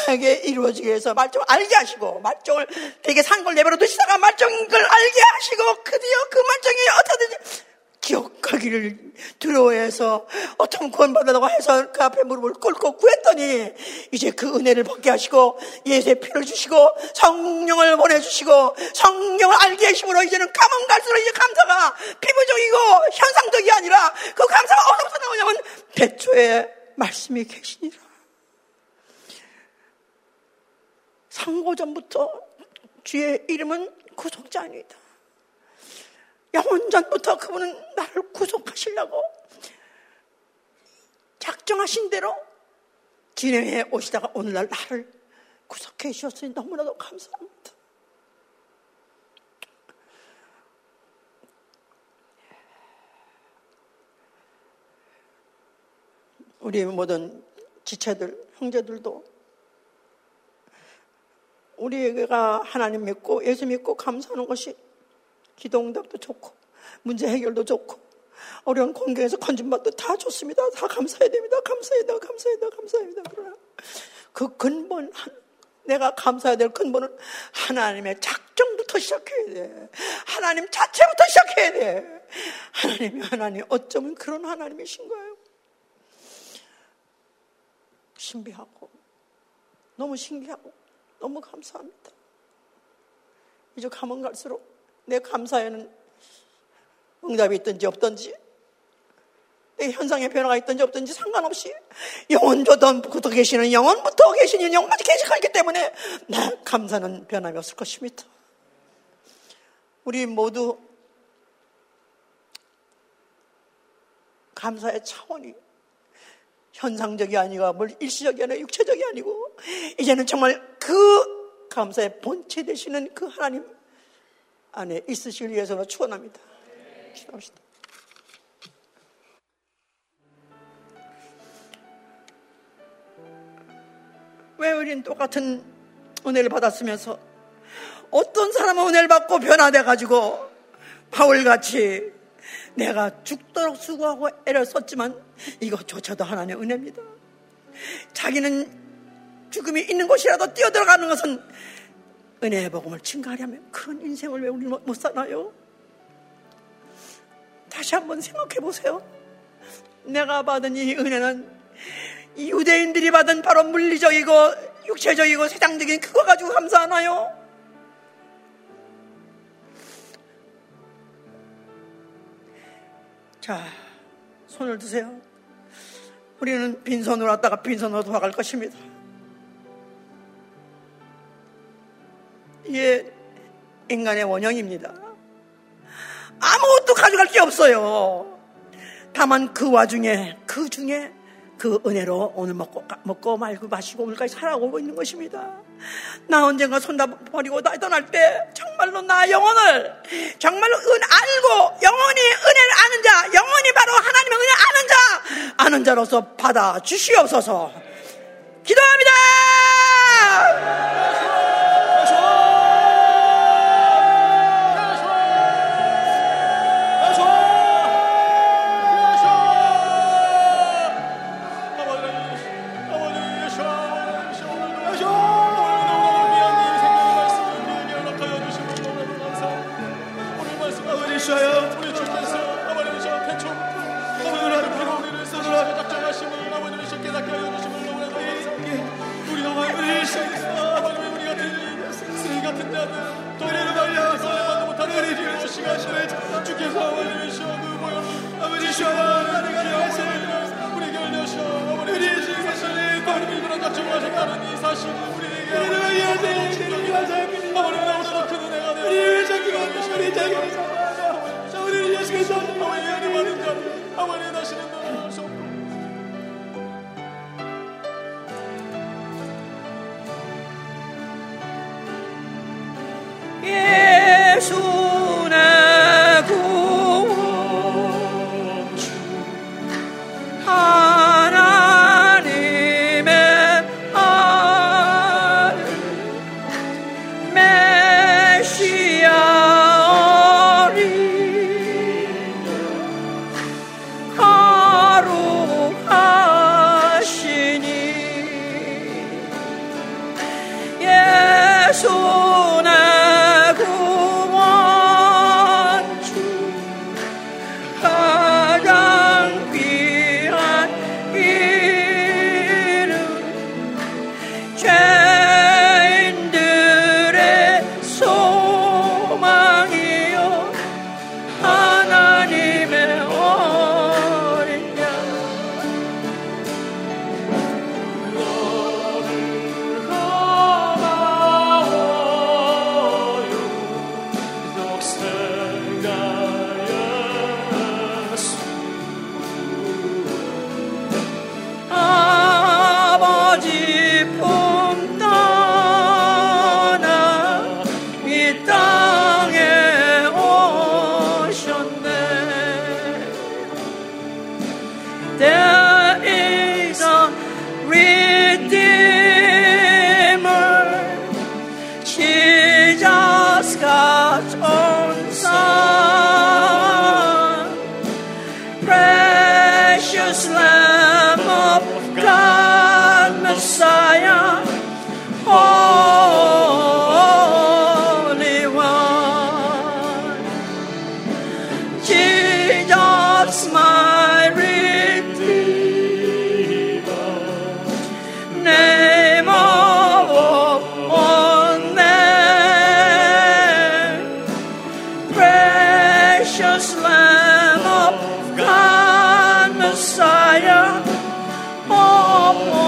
나에게 이루어지게 해서 말종을 알게 하시고 말종을 되게 산 걸 내버려 두시다가 말종인 걸 알게 하시고 그리어 그 말종이 어떻게든지 기억하기를 두려워해서 어떤 구원받으라고 해서 그 앞에 무릎을 꿇고 구했더니 이제 그 은혜를 받게 하시고 예수의 피를 주시고 성령을 보내주시고 성령을 알게 하심으로 이제는 가면 갈수록 이제 감사가 피부적이고 현상적이 아니라 그 감사가 어디서 나오냐면 대초에 말씀이 계시니라. 상고전부터 주의 이름은 구속자 아니다. 영원전부터 그분은 나를 구속하시려고 작정하신 대로 진행해 오시다가 오늘날 나를 구속해 주셨으니 너무나도 감사합니다. 우리 모든 지체들, 형제들도 우리가 하나님 믿고 예수 믿고 감사하는 것이 기도응답도 좋고 문제 해결도 좋고 어려운 공경에서 건진받도 다 좋습니다. 다 감사해야 됩니다. 감사해야 돼요. 감사해야 돼요. 감사합니다. 그러나 그 근본 내가 감사해야 될 근본은 하나님의 작정부터 시작해야 돼. 하나님 자체부터 시작해야 돼. 하나님이 하나님 어쩌면 그런 하나님이신 거예요. 신비하고 너무 신기하고 너무 감사합니다. 이제 가면 갈수록 내 감사에는 응답이 있든지 없든지 내 현상의 변화가 있든지 없든지 상관없이 영원조던 부터 계시는 영원부터 계시는 영원까지 계시기 때문에 나 감사는 변함이 없을 것입니다. 우리 모두 감사의 차원이 현상적이 아니라 뭘 일시적이 아니라 육체적이 아니고 이제는 정말 그 감사의 본체 되시는 그 하나님 안에 있으시길 위해서는 축원합니다. 기도합시다. 왜 우린 똑같은 은혜를 받았으면서 어떤 사람은 은혜를 받고 변화돼가지고 바울같이 내가 죽도록 수고하고 애를 썼지만 이것조차도 하나님의 은혜입니다. 자기는 죽음이 있는 곳이라도 뛰어들어가는 것은 은혜의 복음을 증가하려면 그런 인생을 왜 우리 못 사나요? 다시 한번 생각해 보세요. 내가 받은 이 은혜는 이 유대인들이 받은 바로 물리적이고 육체적이고 세상적인 그거 가지고 감사하나요? 자, 손을 드세요. 우리는 빈손으로 왔다가 빈손으로 돌아갈 것입니다. 이게 인간의 원형입니다. 아무것도 가져갈 게 없어요. 다만 그 와중에 그 중에 그 은혜로 오늘 먹고 먹고 말고 마시고 오늘까지 살아오고 있는 것입니다. 나 언젠가 손 다 버리고 나 떠날 때 정말로 나 영혼을 정말로 은 알고 영원히 은혜를 아는 자 영원히 바로 하나님의 은혜를 아는 자 아는 자로서 받아 주시옵소서. 기도합니다. 우리 하심을 주께서 아버님이 시험을 보여 아버지 시험을 내가 여하세요 우리 결여시오 아버님이 지금까지 바람이 일어나 주무셨다는 이 사실 우리에게 우리를 이해하세요 진정이 하세요 아버님 나오도록 그 은혜가 되어 우리의 자기가 주시리 자기가 주시리 우리를 이해하시겠소 아버님 하나님은 자 아버님 다시는 너무 없소 예수나 구원주 하나님의 아들 메시아 어린 거룩하시니 예수나 Lamb of God, Messiah, oh.